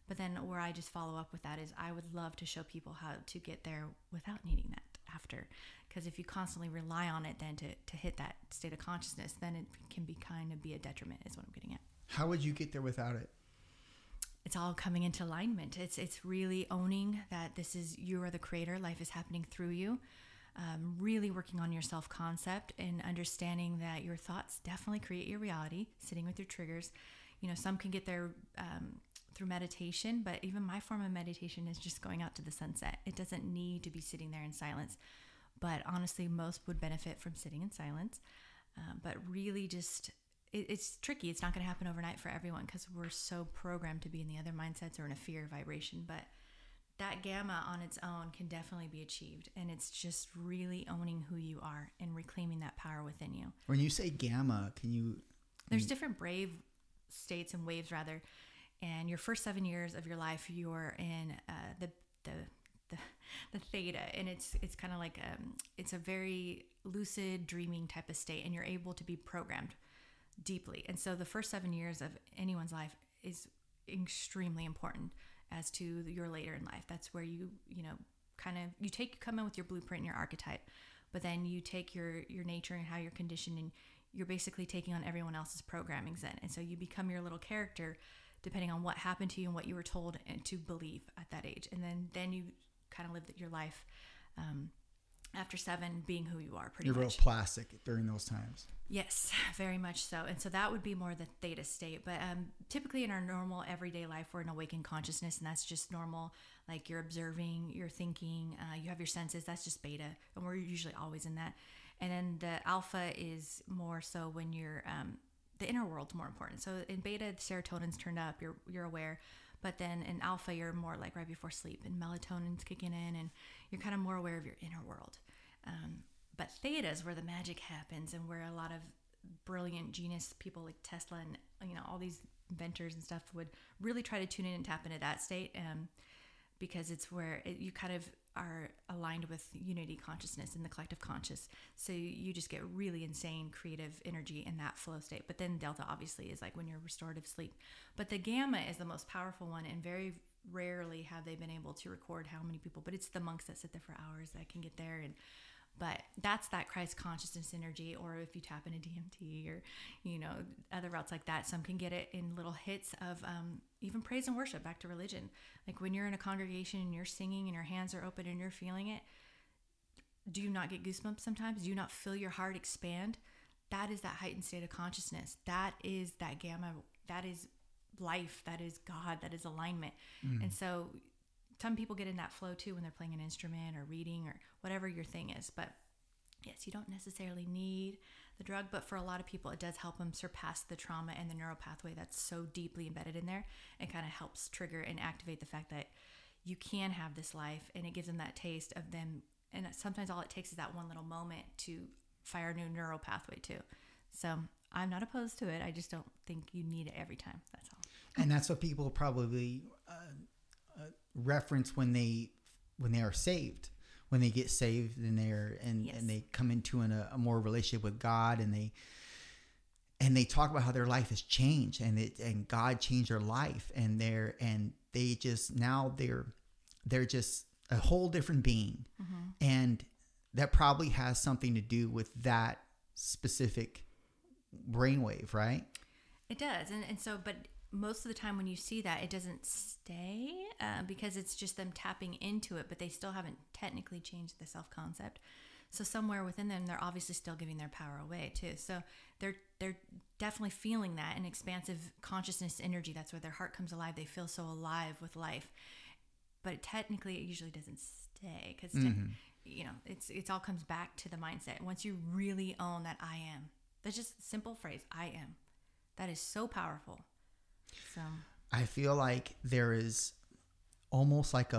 But then where I just follow up with that is, I would love to show people how to get there without needing that after. Because if you constantly rely on it then to hit that state of consciousness, then it can be kind of be a detriment, is what I'm getting at. How would you get there without it? It's all coming into alignment. It's really owning that this is, you are the creator, life is happening through you. Really working on your self-concept and understanding that your thoughts definitely create your reality, sitting with your triggers. You know, some can get there through meditation, but even my form of meditation is just going out to the sunset. It doesn't need to be sitting there in silence. But honestly, most would benefit from sitting in silence. But really just, it's tricky. It's not going to happen overnight for everyone because we're so programmed to be in the other mindsets or in a fear vibration. But that gamma on its own can definitely be achieved. And it's just really owning who you are and reclaiming that power within you. When you say gamma, can you... There's different brave states and waves, rather. And your first 7 years of your life, you're in the theta. And it's kind of like, it's a very lucid, dreaming type of state. And you're able to be programmed deeply. And so the first 7 years of anyone's life is extremely important as to your later in life. That's where you come in with your blueprint and your archetype, but then you take your nature and how you're conditioned, and you're basically taking on everyone else's programming then. And so you become your little character depending on what happened to you and what you were told and to believe at that age. And then you kind of live your life after 7 being who you are, pretty much. You're real plastic during those times. Yes, very much so. And so that would be more the theta state. But typically in our normal everyday life, we're in awakened consciousness, and that's just normal. Like you're observing, you're thinking, you have your senses. That's just beta, and we're usually always in that. And then the alpha is more so when you're the inner world's more important. So in beta, the serotonin's turned up. You're aware. But then in alpha, you're more like right before sleep, and melatonin's kicking in, and you're kind of more aware of your inner world. But theta is where the magic happens and where a lot of brilliant genius people like Tesla and, you know, all these inventors and stuff would really try to tune in and tap into that state, because it's where you kind of are aligned with unity consciousness and the collective conscious. So you just get really insane creative energy in that flow state. But then delta obviously is like when you're restorative sleep. But the gamma is the most powerful one, and very rarely have they been able to record how many people, but it's the monks that sit there for hours that can get there. And but that's that Christ consciousness energy, or if you tap into DMT or, you know, other routes like that, some can get it in little hits of even praise and worship, back to religion. Like when you're in a congregation and you're singing and your hands are open and you're feeling it, do you not get goosebumps sometimes? Do you not feel your heart expand? That is that heightened state of consciousness. That is that gamma. That is life. That is God. That is alignment. Mm. And so some people get in that flow too when they're playing an instrument or reading or whatever your thing is. But yes, you don't necessarily need the drug, but for a lot of people, it does help them surpass the trauma and the neural pathway that's so deeply embedded in there. It kind of helps trigger and activate the fact that you can have this life, and it gives them that taste of them. And sometimes all it takes is that one little moment to fire a new neural pathway too. So I'm not opposed to it. I just don't think you need it every time. That's all. And that's what people probably reference when they are saved, when they get saved and and they come into a more relationship with God, and they talk about how their life has changed and God changed their life, and they're just a whole different being. Mm-hmm. And that probably has something to do with that specific brainwave, right? It does. And so, but most of the time when you see that, it doesn't stay because it's just them tapping into it, but they still haven't technically changed the self-concept. So somewhere within them, they're obviously still giving their power away too. So they're definitely feeling that an expansive consciousness energy. That's where their heart comes alive. They feel so alive with life, but technically it usually doesn't stay because, mm-hmm. you know, it's all comes back to the mindset. Once you really own that I am, that's just a simple phrase, I am. That is so powerful. So I feel like there is almost like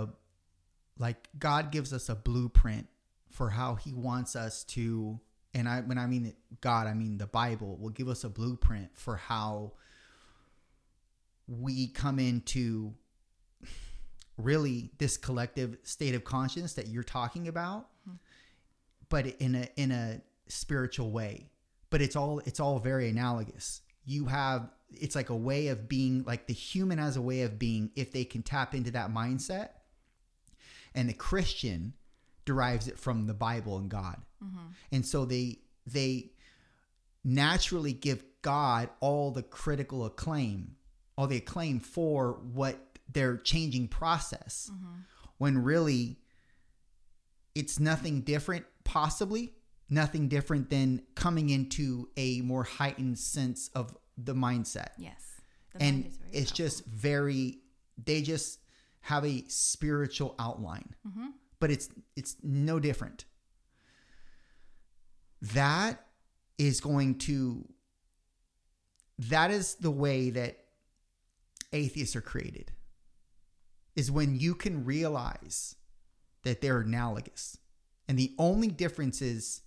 God gives us a blueprint for how he wants us to, and when I mean God, I mean the Bible will give us a blueprint for how we come into really this collective state of consciousness that you're talking about, mm-hmm. but in a spiritual way. But it's all very analogous. You have, it's like a way of being, like the human has a way of being if they can tap into that mindset, and the Christian derives it from the Bible and God. Mm-hmm. And so they naturally give God all the critical acclaim, all the acclaim for what their changing process, mm-hmm. when really it's nothing different, possibly nothing different than coming into a more heightened sense of the mindset. Yes. The and mind is very it's powerful. Just very, they just have a spiritual outline, mm-hmm. but it's no different. That is the way that atheists are created, is when you can realize that they're analogous. And the only difference is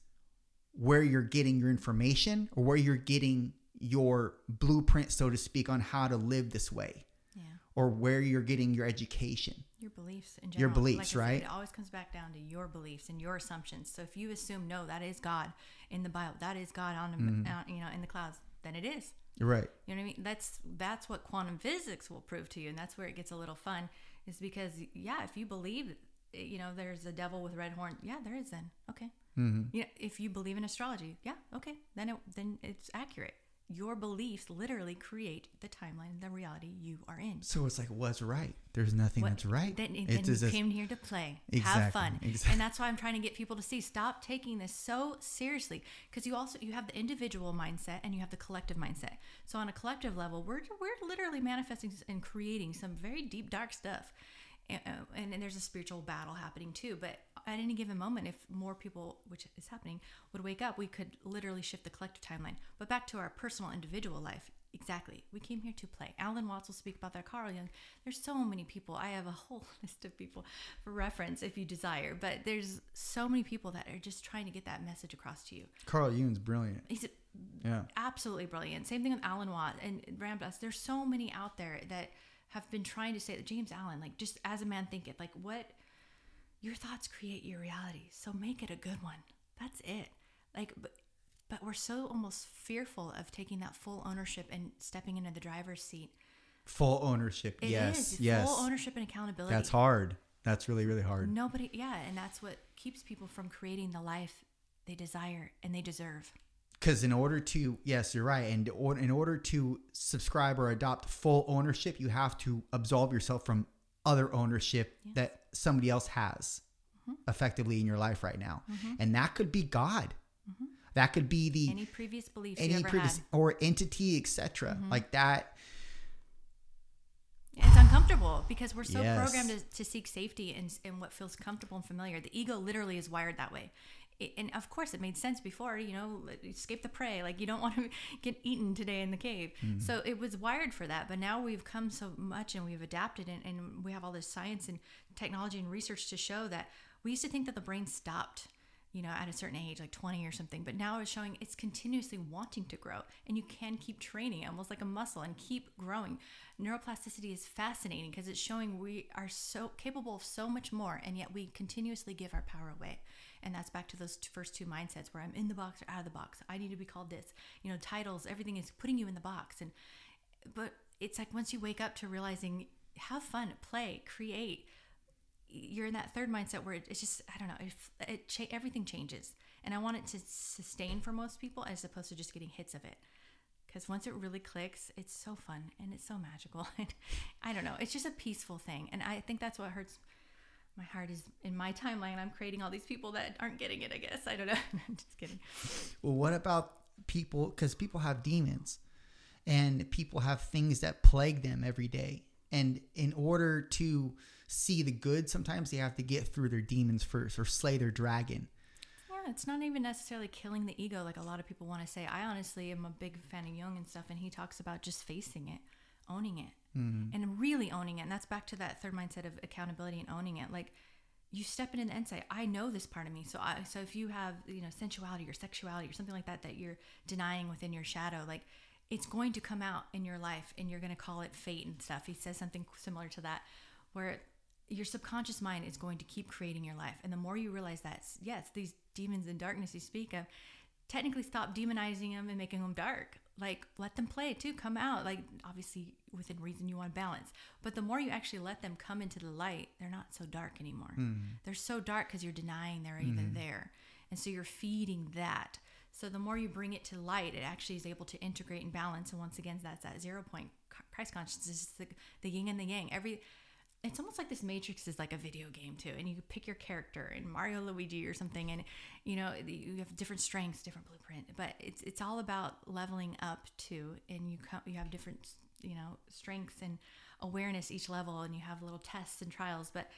where you're getting your information, or where you're getting your blueprint, so to speak, on how to live this way, yeah. or where you're getting your education, your beliefs in general. Your beliefs, like I said, right? It always comes back down to your beliefs and your assumptions. So if you assume, no, that is God in the Bible, that is God on, mm-hmm. You know, in the clouds, then it is. Right. You know what I mean? That's what quantum physics will prove to you. And that's where it gets a little fun, is because, yeah, if you believe, you know, there's a devil with a red horn. Yeah, there is then. Okay. Mm-hmm. You know, if you believe in astrology, yeah, okay, then it's accurate. Your beliefs literally create the timeline, the reality you are in. So it's like, what's right? There's nothing that's right. Then you came here to play, exactly, have fun, exactly. And that's why I'm trying to get people to see. Stop taking this so seriously, because you have the individual mindset and you have the collective mindset. So on a collective level, we're literally manifesting and creating some very deep, dark stuff. And there's a spiritual battle happening too. But at any given moment, if more people, which is happening, would wake up, we could literally shift the collective timeline. But back to our personal individual life, exactly. We came here to play. Alan Watts will speak about that. Carl Jung. There's so many people. I have a whole list of people for reference if you desire. But there's so many people that are just trying to get that message across to you. Carl Jung's brilliant. He's absolutely brilliant. Same thing with Alan Watts and Ram Dass. There's so many out there that have been trying to say that James Allen, like, just as a man thinketh, like, what your thoughts create your reality. So make it a good one. That's it. Like, but we're so almost fearful of taking that full ownership and stepping into the driver's seat. Full ownership. Yes. Full ownership and accountability. That's hard. That's really, really hard. Nobody. Yeah. And that's what keeps people from creating the life they desire and they deserve. Because in order to, yes, you're right. And in order to subscribe or adopt full ownership, you have to absolve yourself from other ownership that somebody else has effectively in your life right now. Mm-hmm. And that could be God. Mm-hmm. That could be any previous beliefs you ever had. Or entity, etc. Mm-hmm. Like that. It's uncomfortable because we're so programmed to seek safety and what feels comfortable and familiar. The ego literally is wired that way. And of course it made sense before, you know, escape the prey. Like, you don't want to get eaten today in the cave. Mm-hmm. So it was wired for that. But now we've come so much and we've adapted and we have all this science and technology and research to show that we used to think that the brain stopped, you know, at a certain age, like 20 or something. But now it's showing it's continuously wanting to grow, and you can keep training almost like a muscle and keep growing. Neuroplasticity is fascinating because it's showing we are so capable of so much more, and yet we continuously give our power away. And that's back to those first two mindsets where I'm in the box or out of the box. I need to be called this, you know, titles, everything is putting you in the box. But it's like once you wake up to realizing, have fun, play, create, you're in that third mindset where it's just, I don't know, everything changes. And I want it to sustain for most people as opposed to just getting hits of it. Because once it really clicks, it's so fun and it's so magical. I don't know. It's just a peaceful thing. And I think that's what hurts my heart is in my timeline. I'm creating all these people that aren't getting it, I guess. I don't know. I'm just kidding. Well, what about people? Because people have demons and people have things that plague them every day. And in order to see the good, sometimes they have to get through their demons first or slay their dragon. Yeah, it's not even necessarily killing the ego like a lot of people want to say. I honestly am a big fan of Jung and stuff, and he talks about just facing it, owning it, and really owning it. And that's back to that third mindset of accountability and owning it. Like, you step in and insight, I know this part of me. So if you have, you know, sensuality or sexuality or something like that you're denying within your shadow, like, it's going to come out in your life, and you're going to call it fate and stuff. He says something similar to that, where your subconscious mind is going to keep creating your life. And the more you realize that, yes, these demons and darkness you speak of, technically stop demonizing them and making them dark. Like, let them play too, come out. Like, obviously within reason, you want balance. But the more you actually let them come into the light, they're not so dark anymore. Mm-hmm. They're so dark because you're denying they're even there. And so you're feeding that. So the more you bring it to light, it actually is able to integrate and balance. And once again, that's that 0 point price consciousness, the yin and the yang. It's almost like this matrix is like a video game too. And you pick your character in Mario Luigi or something. And, you know, you have different strengths, different blueprint, but it's all about leveling up too. And you have different, you know, strengths and awareness each level. And you have little tests and trials, but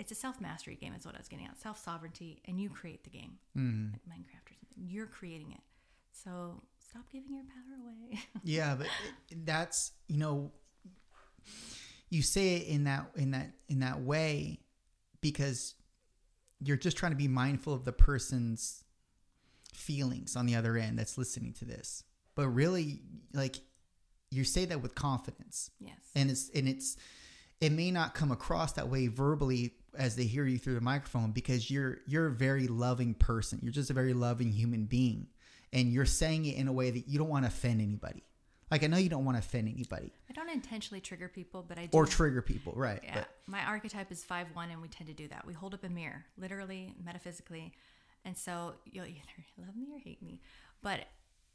it's a self-mastery game is what I was getting at. Self-sovereignty, and you create the game, like Minecraft or something. You're creating it. So stop giving your power away. Yeah, but that's, you know, you say it in that way because you're just trying to be mindful of the person's feelings on the other end that's listening to this. But really, like, you say that with confidence. Yes. It may not come across that way verbally as they hear you through the microphone because you're a very loving person. You're just a very loving human being, and you're saying it in a way that you don't want to offend anybody. Like, I know you don't want to offend anybody. I don't intentionally trigger people, but I do. Or trigger people, right. Yeah. But my archetype is 5'1", and we tend to do that. We hold up a mirror, literally, metaphysically. And so you'll either love me or hate me. But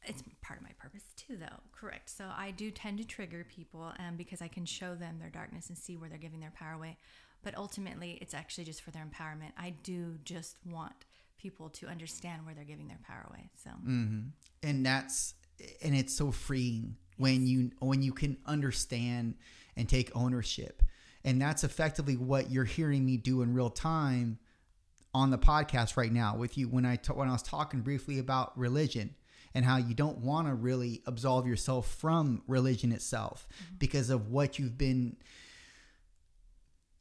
it's part of my purpose too, though. Correct. So I do tend to trigger people because I can show them their darkness and see where they're giving their power away. But ultimately, it's actually just for their empowerment. I do just want people to understand where they're giving their power away. So, and it's so freeing when you can understand and take ownership. And that's effectively what you're hearing me do in real time on the podcast right now with you when I was talking briefly about religion and how you don't want to really absolve yourself from religion itself mm-hmm. because of what you've been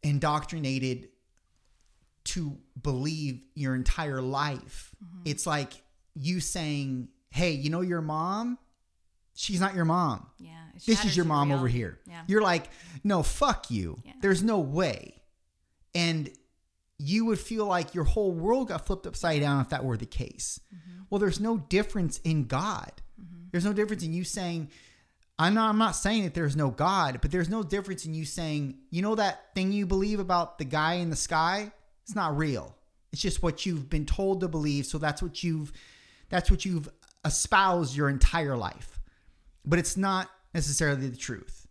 indoctrinated to believe your entire life. Mm-hmm. It's like you saying, hey, you know your mom? She's not your mom. Yeah, this is your mom over here. Yeah. You're like, no, fuck you. Yeah. There's no way. And you would feel like your whole world got flipped upside down if that were the case. Mm-hmm. Well, there's no difference in God. Mm-hmm. There's no difference in you saying, I'm not saying that there's no God, but there's no difference in you saying, you know that thing you believe about the guy in the sky? It's not real. It's just what you've been told to believe. So that's what you've espoused your entire life. But it's not necessarily the truth.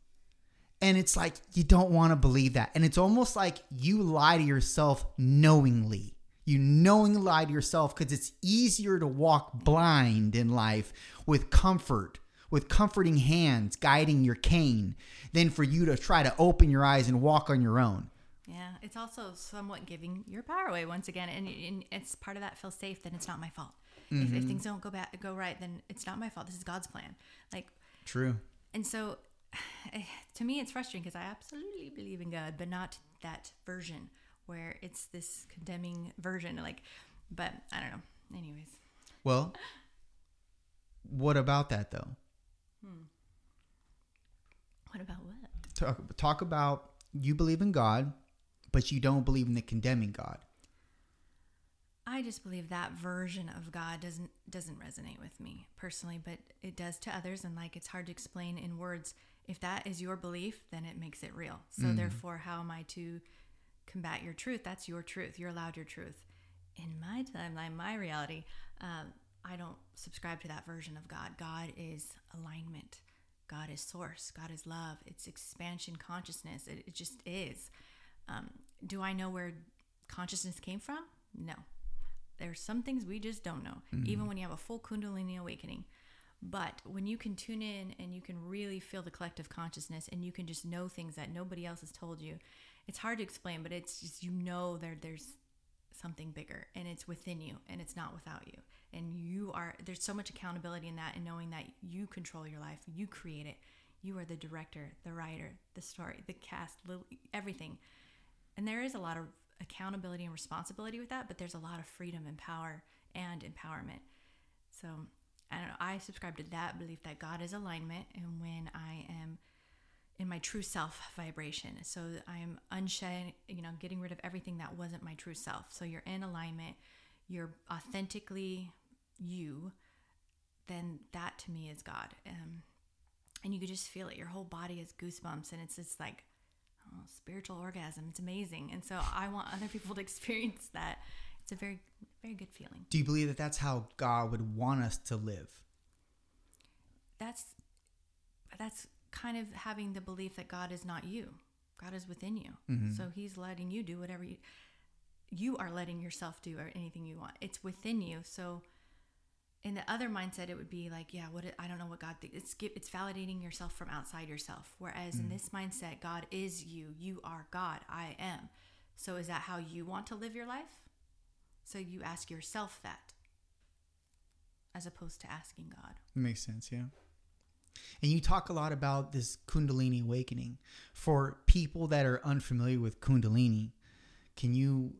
And it's like, you don't want to believe that. And it's almost like you lie to yourself knowingly. You knowingly lie to yourself because it's easier to walk blind in life with comfort, with comforting hands guiding your cane than for you to try to open your eyes and walk on your own. Yeah. It's also somewhat giving your power away once again. And it's part of that feel safe, then it's not my fault. Mm-hmm. If things don't go right, then it's not my fault. This is God's plan. Like, true. And so to me, it's frustrating because I absolutely believe in God, but not that version where it's this condemning version. Like, but I don't know. Anyways. Well, what about that though? What about what? Talk about you believe in God, but you don't believe in the condemning God. I just believe that version of God doesn't resonate with me personally, but it does to others. And like, it's hard to explain in words. If that is your belief, then it makes it real. So therefore, how am I to combat your truth? That's your truth. You're allowed your truth. In my timeline, my reality, I don't subscribe to that version of God. God is alignment. God is source. God is love. It's expansion consciousness. It just is. Do I know where consciousness came from? No. There's some things we just don't know, even when you have a full Kundalini awakening. But when you can tune in and you can really feel the collective consciousness and you can just know things that nobody else has told you, it's hard to explain, but it's just, you know, there's something bigger and it's within you and it's not without you. And there's so much accountability in that and knowing that you control your life, you create it. You are the director, the writer, the story, the cast, everything. And there is a lot of accountability and responsibility with that, but there's a lot of freedom and power and empowerment. So I don't know, I subscribe to that belief that God is alignment, and when I am in my true self vibration, so I am unshed, getting rid of everything that wasn't my true self. So you're in alignment, you're authentically you, then that to me is God. And you could just feel it, your whole body is goosebumps, and it's just like, oh, spiritual orgasm. It's amazing. And so I want other people to experience that. It's a very, very good feeling. Do you believe that that's how God would want us to live? That's kind of having the belief that God is not you. God is within you. Mm-hmm. So he's letting you do whatever you are letting yourself do, or anything you want. It's within you. So in the other mindset, it would be like, yeah, I don't know what God thinks. It's validating yourself from outside yourself. Whereas in this mindset, God is you. You are God. I am. So is that how you want to live your life? So you ask yourself that as opposed to asking God. Makes sense, yeah. And you talk a lot about this Kundalini awakening. For people that are unfamiliar with Kundalini, can you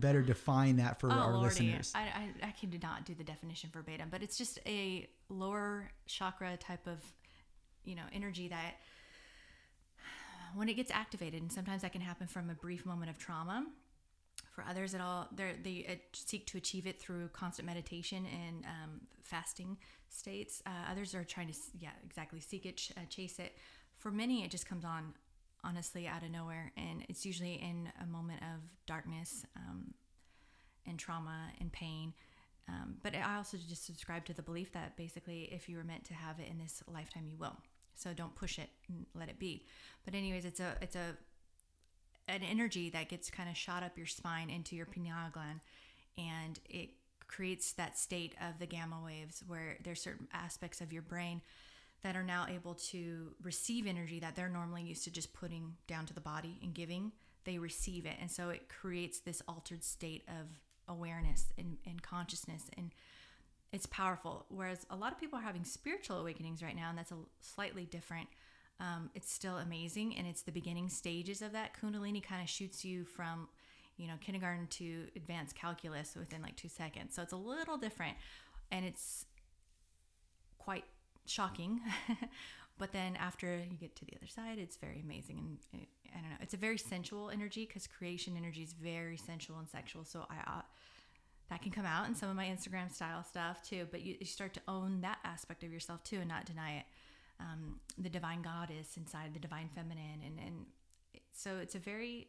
better define that for our listeners? I could not do the definition verbatim, but it's just a lower chakra type of, energy that when it gets activated, and sometimes that can happen from a brief moment of trauma. For others, they seek to achieve it through constant meditation and fasting states. Others are trying to, seek it, chase it. For many, it just comes on honestly out of nowhere, and it's usually in a moment of darkness and trauma and pain, but I also just subscribe to the belief that basically if you were meant to have it in this lifetime, you will. So don't push it and let it be. But anyways, it's an energy that gets kind of shot up your spine into your pineal gland, and it creates that state of the gamma waves where there's certain aspects of your brain that are now able to receive energy that they're normally used to just putting down to the body and giving. They receive it, and so it creates this altered state of awareness and consciousness, and it's powerful. Whereas a lot of people are having spiritual awakenings right now, and that's a slightly different. It's still amazing, and it's the beginning stages of that. Kundalini kind of shoots you from, kindergarten to advanced calculus within like 2 seconds. So it's a little different, and it's quite shocking. But then after you get to the other side, it's very amazing. And I don't know, it's a very sensual energy, because creation energy is very sensual and sexual. So that can come out in some of my Instagram style stuff too, but you start to own that aspect of yourself too and not deny it. The divine goddess inside the divine feminine. And so it's a very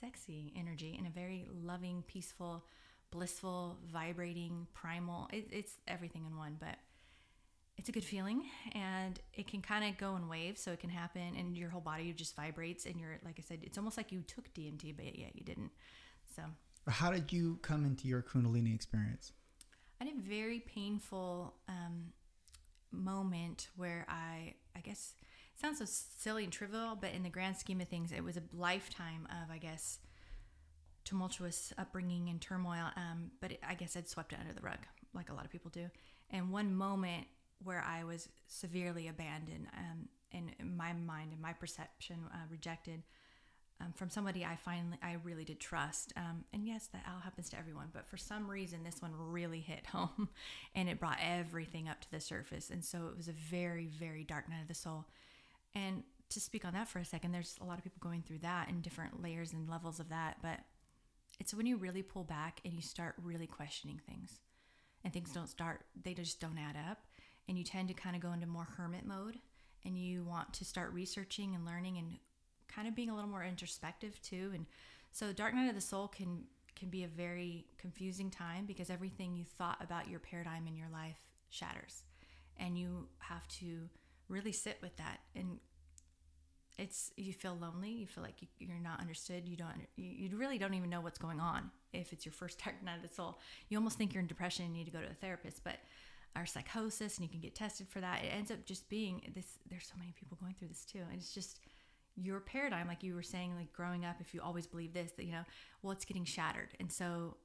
sexy energy and a very loving, peaceful, blissful, vibrating, primal. It's everything in one, but it's a good feeling, and it can kind of go in waves. So it can happen and your whole body just vibrates, and you're, like I said, it's almost like you took DMT, but yeah, you didn't. So how did you come into your Kundalini experience? I had a very painful moment where I guess it sounds so silly and trivial, but in the grand scheme of things, it was a lifetime of, I guess, tumultuous upbringing and turmoil. But I guess I'd swept it under the rug, like a lot of people do. And one moment where I was severely abandoned, and my mind and my perception rejected from somebody I really did trust. And yes, that all happens to everyone, but for some reason, this one really hit home, and it brought everything up to the surface. And so it was a very, very dark night of the soul. And to speak on that for a second, there's a lot of people going through that and different layers and levels of that. But it's when you really pull back and you start really questioning things, and things they just don't add up. And you tend to kind of go into more hermit mode, and you want to start researching and learning and kind of being a little more introspective too. And so dark night of the soul can be a very confusing time, because everything you thought about your paradigm in your life shatters, and you have to really sit with that. And you feel lonely, you feel like you're not understood, you really don't even know what's going on. If it's your first dark night of the soul, you almost think you're in depression and you need to go to a therapist, but our psychosis, and you can get tested for that. It ends up just being this. There's so many people going through this too, and it's just your paradigm, like you were saying, like growing up, if you always believe this, that it's getting shattered. And so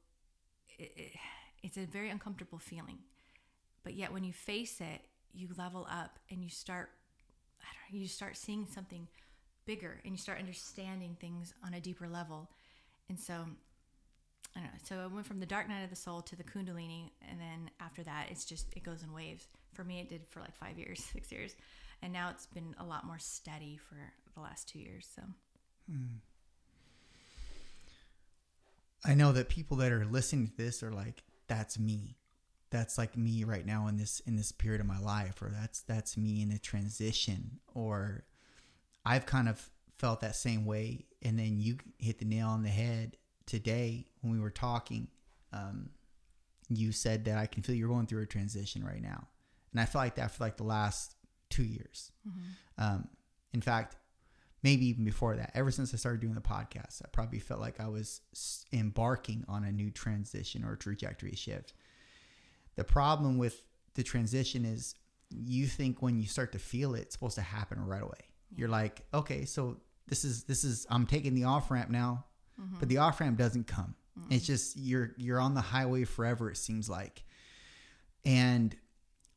it's a very uncomfortable feeling, but yet when you face it, you level up, and you start seeing something bigger, and you start understanding things on a deeper level. And so I don't know. So I went from the dark night of the soul to the Kundalini. And then after that, it goes in waves. For me, it did for like 6 years. And now it's been a lot more steady for the last 2 years. So I know that people that are listening to this are like, that's me. That's like me right now in this period of my life, or that's me in a transition, or I've kind of felt that same way. And then you hit the nail on the head. Today, when we were talking, you said that I can feel you're going through a transition right now. And I feel like that for like the last 2 years. Mm-hmm. In fact, maybe even before that, ever since I started doing the podcast, I probably felt like I was embarking on a new transition or trajectory shift. The problem with the transition is you think when you start to feel it, it's supposed to happen right away. Yeah. You're like, okay, so this is, I'm taking the off ramp now. Mm-hmm. But the off ramp doesn't come. Mm-hmm. It's just you're on the highway forever, it seems like.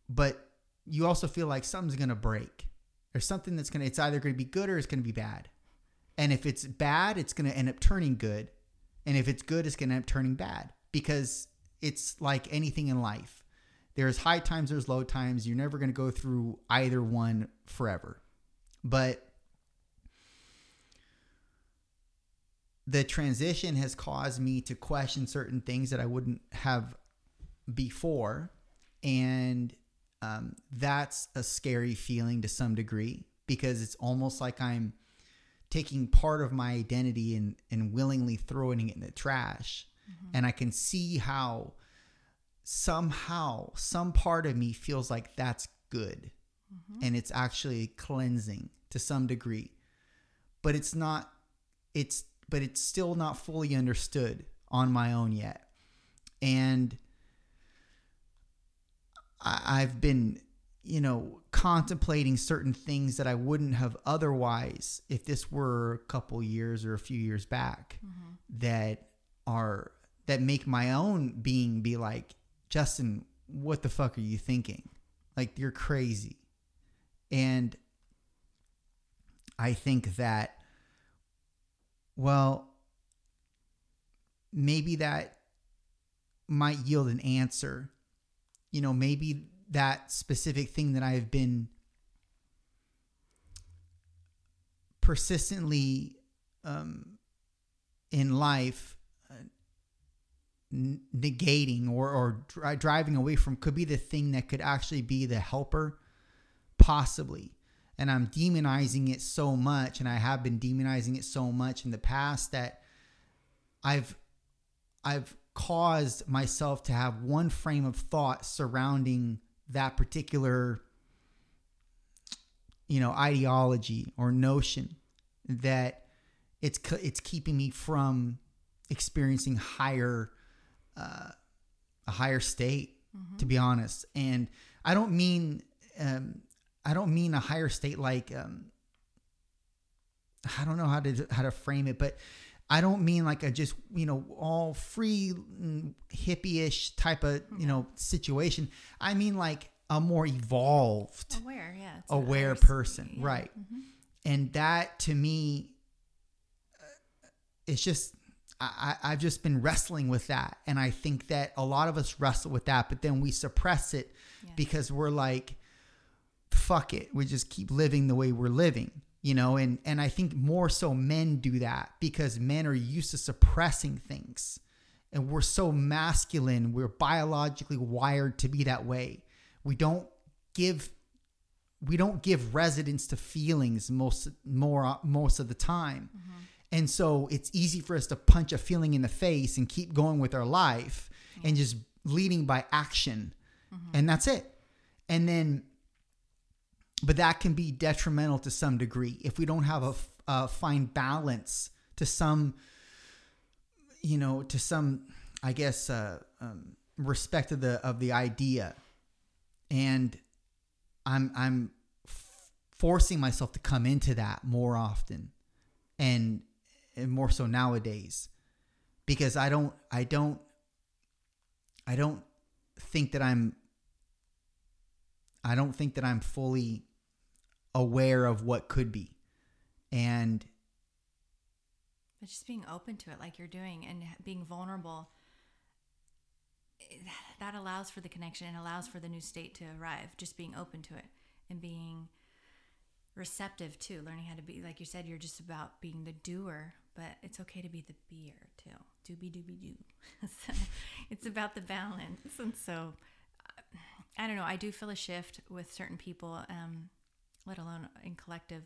But you also feel like something's going to break, or something it's either going to be good or it's going to be bad. And if it's bad, it's going to end up turning good. And if it's good, it's going to end up turning bad, because it's like anything in life. There's high times, there's low times. You're never going to go through either one forever. But the transition has caused me to question certain things that I wouldn't have before. And that's a scary feeling to some degree, because it's almost like I'm taking part of my identity and willingly throwing it in the trash. Mm-hmm. And I can see how somehow some part of me feels like that's good. Mm-hmm. And it's actually cleansing to some degree, but it's still not fully understood on my own yet. And I've been you know, contemplating certain things that I wouldn't have otherwise if this were a couple years or a few years back, mm-hmm. that make my own being be like, Justin, what the fuck are you thinking? Like, you're crazy. And I think that, well, maybe that might yield an answer. You know, maybe that specific thing that I have been persistently in life negating or driving away from could be the thing that could actually be the helper, possibly. And I'm demonizing it so much, and I have been demonizing it so much in the past that I've caused myself to have one frame of thought surrounding that particular, you know, ideology or notion, that it's keeping me from experiencing a higher state, mm-hmm. to be honest. And I don't mean a higher state like, I don't know how to frame it, but I don't mean like a just, you know, all free hippie-ish type of, you know, situation. I mean like a more evolved, aware person, yeah. Right? Mm-hmm. And that to me, it's just I've just been wrestling with that, and I think that a lot of us wrestle with that, but then we suppress it, yeah. because we're like, fuck it, we just keep living the way we're living, you know. And I think more so men do that because men are used to suppressing things, and we're so masculine, we're biologically wired to be that way. We don't give residence to feelings most of the time, mm-hmm. and so it's easy for us to punch a feeling in the face and keep going with our life, mm-hmm. and just leading by action, mm-hmm. and that's it. And then, but that can be detrimental to some degree if we don't have a fine balance to some, you know, to some, I guess, respect of the idea. And I'm forcing myself to come into that more often, and more so nowadays, because I don't think that I'm fully aware of what could be. And but just being open to it like you're doing and being vulnerable, that allows for the connection and allows for the new state to arrive. Just being open to it and being receptive too, learning how to be, like you said, you're just about being the doer, but it's okay to be the beer too. Doobie doobie doo. So it's about the balance. And so I don't know, I do feel a shift with certain people, let alone in collective,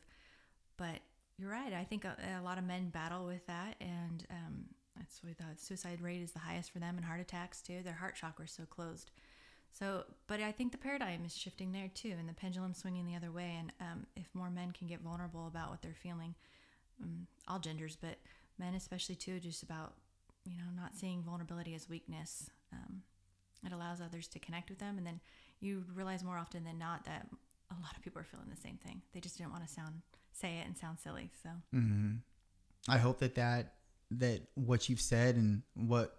but you're right. I think a lot of men battle with that, and that's why the suicide rate is the highest for them, and heart attacks too. Their heart chakra is so closed. So, but I think the paradigm is shifting there too, and the pendulum swinging the other way. And if more men can get vulnerable about what they're feeling, all genders, but men especially too, just about, you know, not seeing vulnerability as weakness. It allows others to connect with them, and then you realize more often than not that a lot of people are feeling the same thing. They just didn't want to say it and sound silly. So, mm-hmm. I hope that what you've said and what,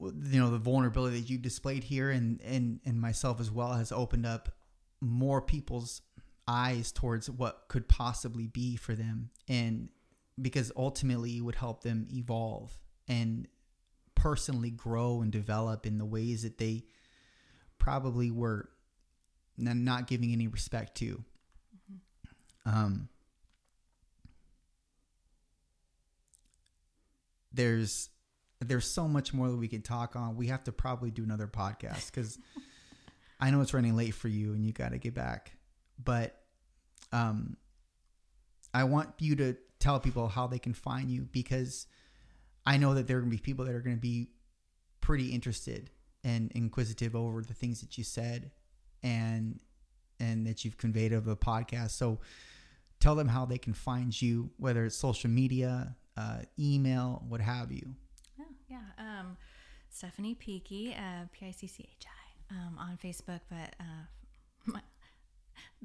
you know, the vulnerability that you displayed here and myself as well has opened up more people's eyes towards what could possibly be for them, and because ultimately it would help them evolve and personally grow and develop in the ways that they probably were not giving any respect to. Mm-hmm. There's so much more that we could talk on. We have to probably do another podcast because I know it's running late for you and you got to get back, but I want you to tell people how they can find you, because I know that there are going to be people that are going to be pretty interested and inquisitive over the things that you said and that you've conveyed of a podcast. So tell them how they can find you, whether it's social media, email, what have you. Oh, yeah. Stefani Picchi, Picchi on Facebook, but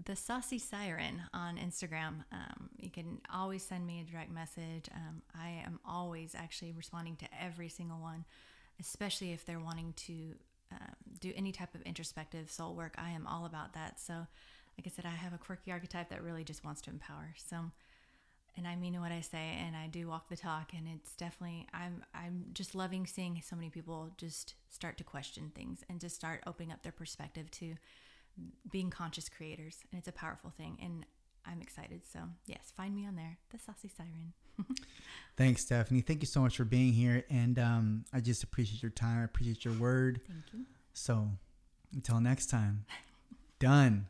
the Saucy Siren on Instagram. You can always send me a direct message. I am always actually responding to every single one, especially if they're wanting to do any type of introspective soul work. I am all about that. So like I said, I have a quirky archetype that really just wants to empower. So, and I mean what I say, and I do walk the talk, and it's definitely, I'm just loving seeing so many people just start to question things and just start opening up their perspective to being conscious creators, and it's a powerful thing, and I'm excited. So yes, find me on there, the Saucy Siren. Thanks, Stephanie. Thank you so much for being here, and I just appreciate your time. I appreciate your word. Thank you. So until next time. Done.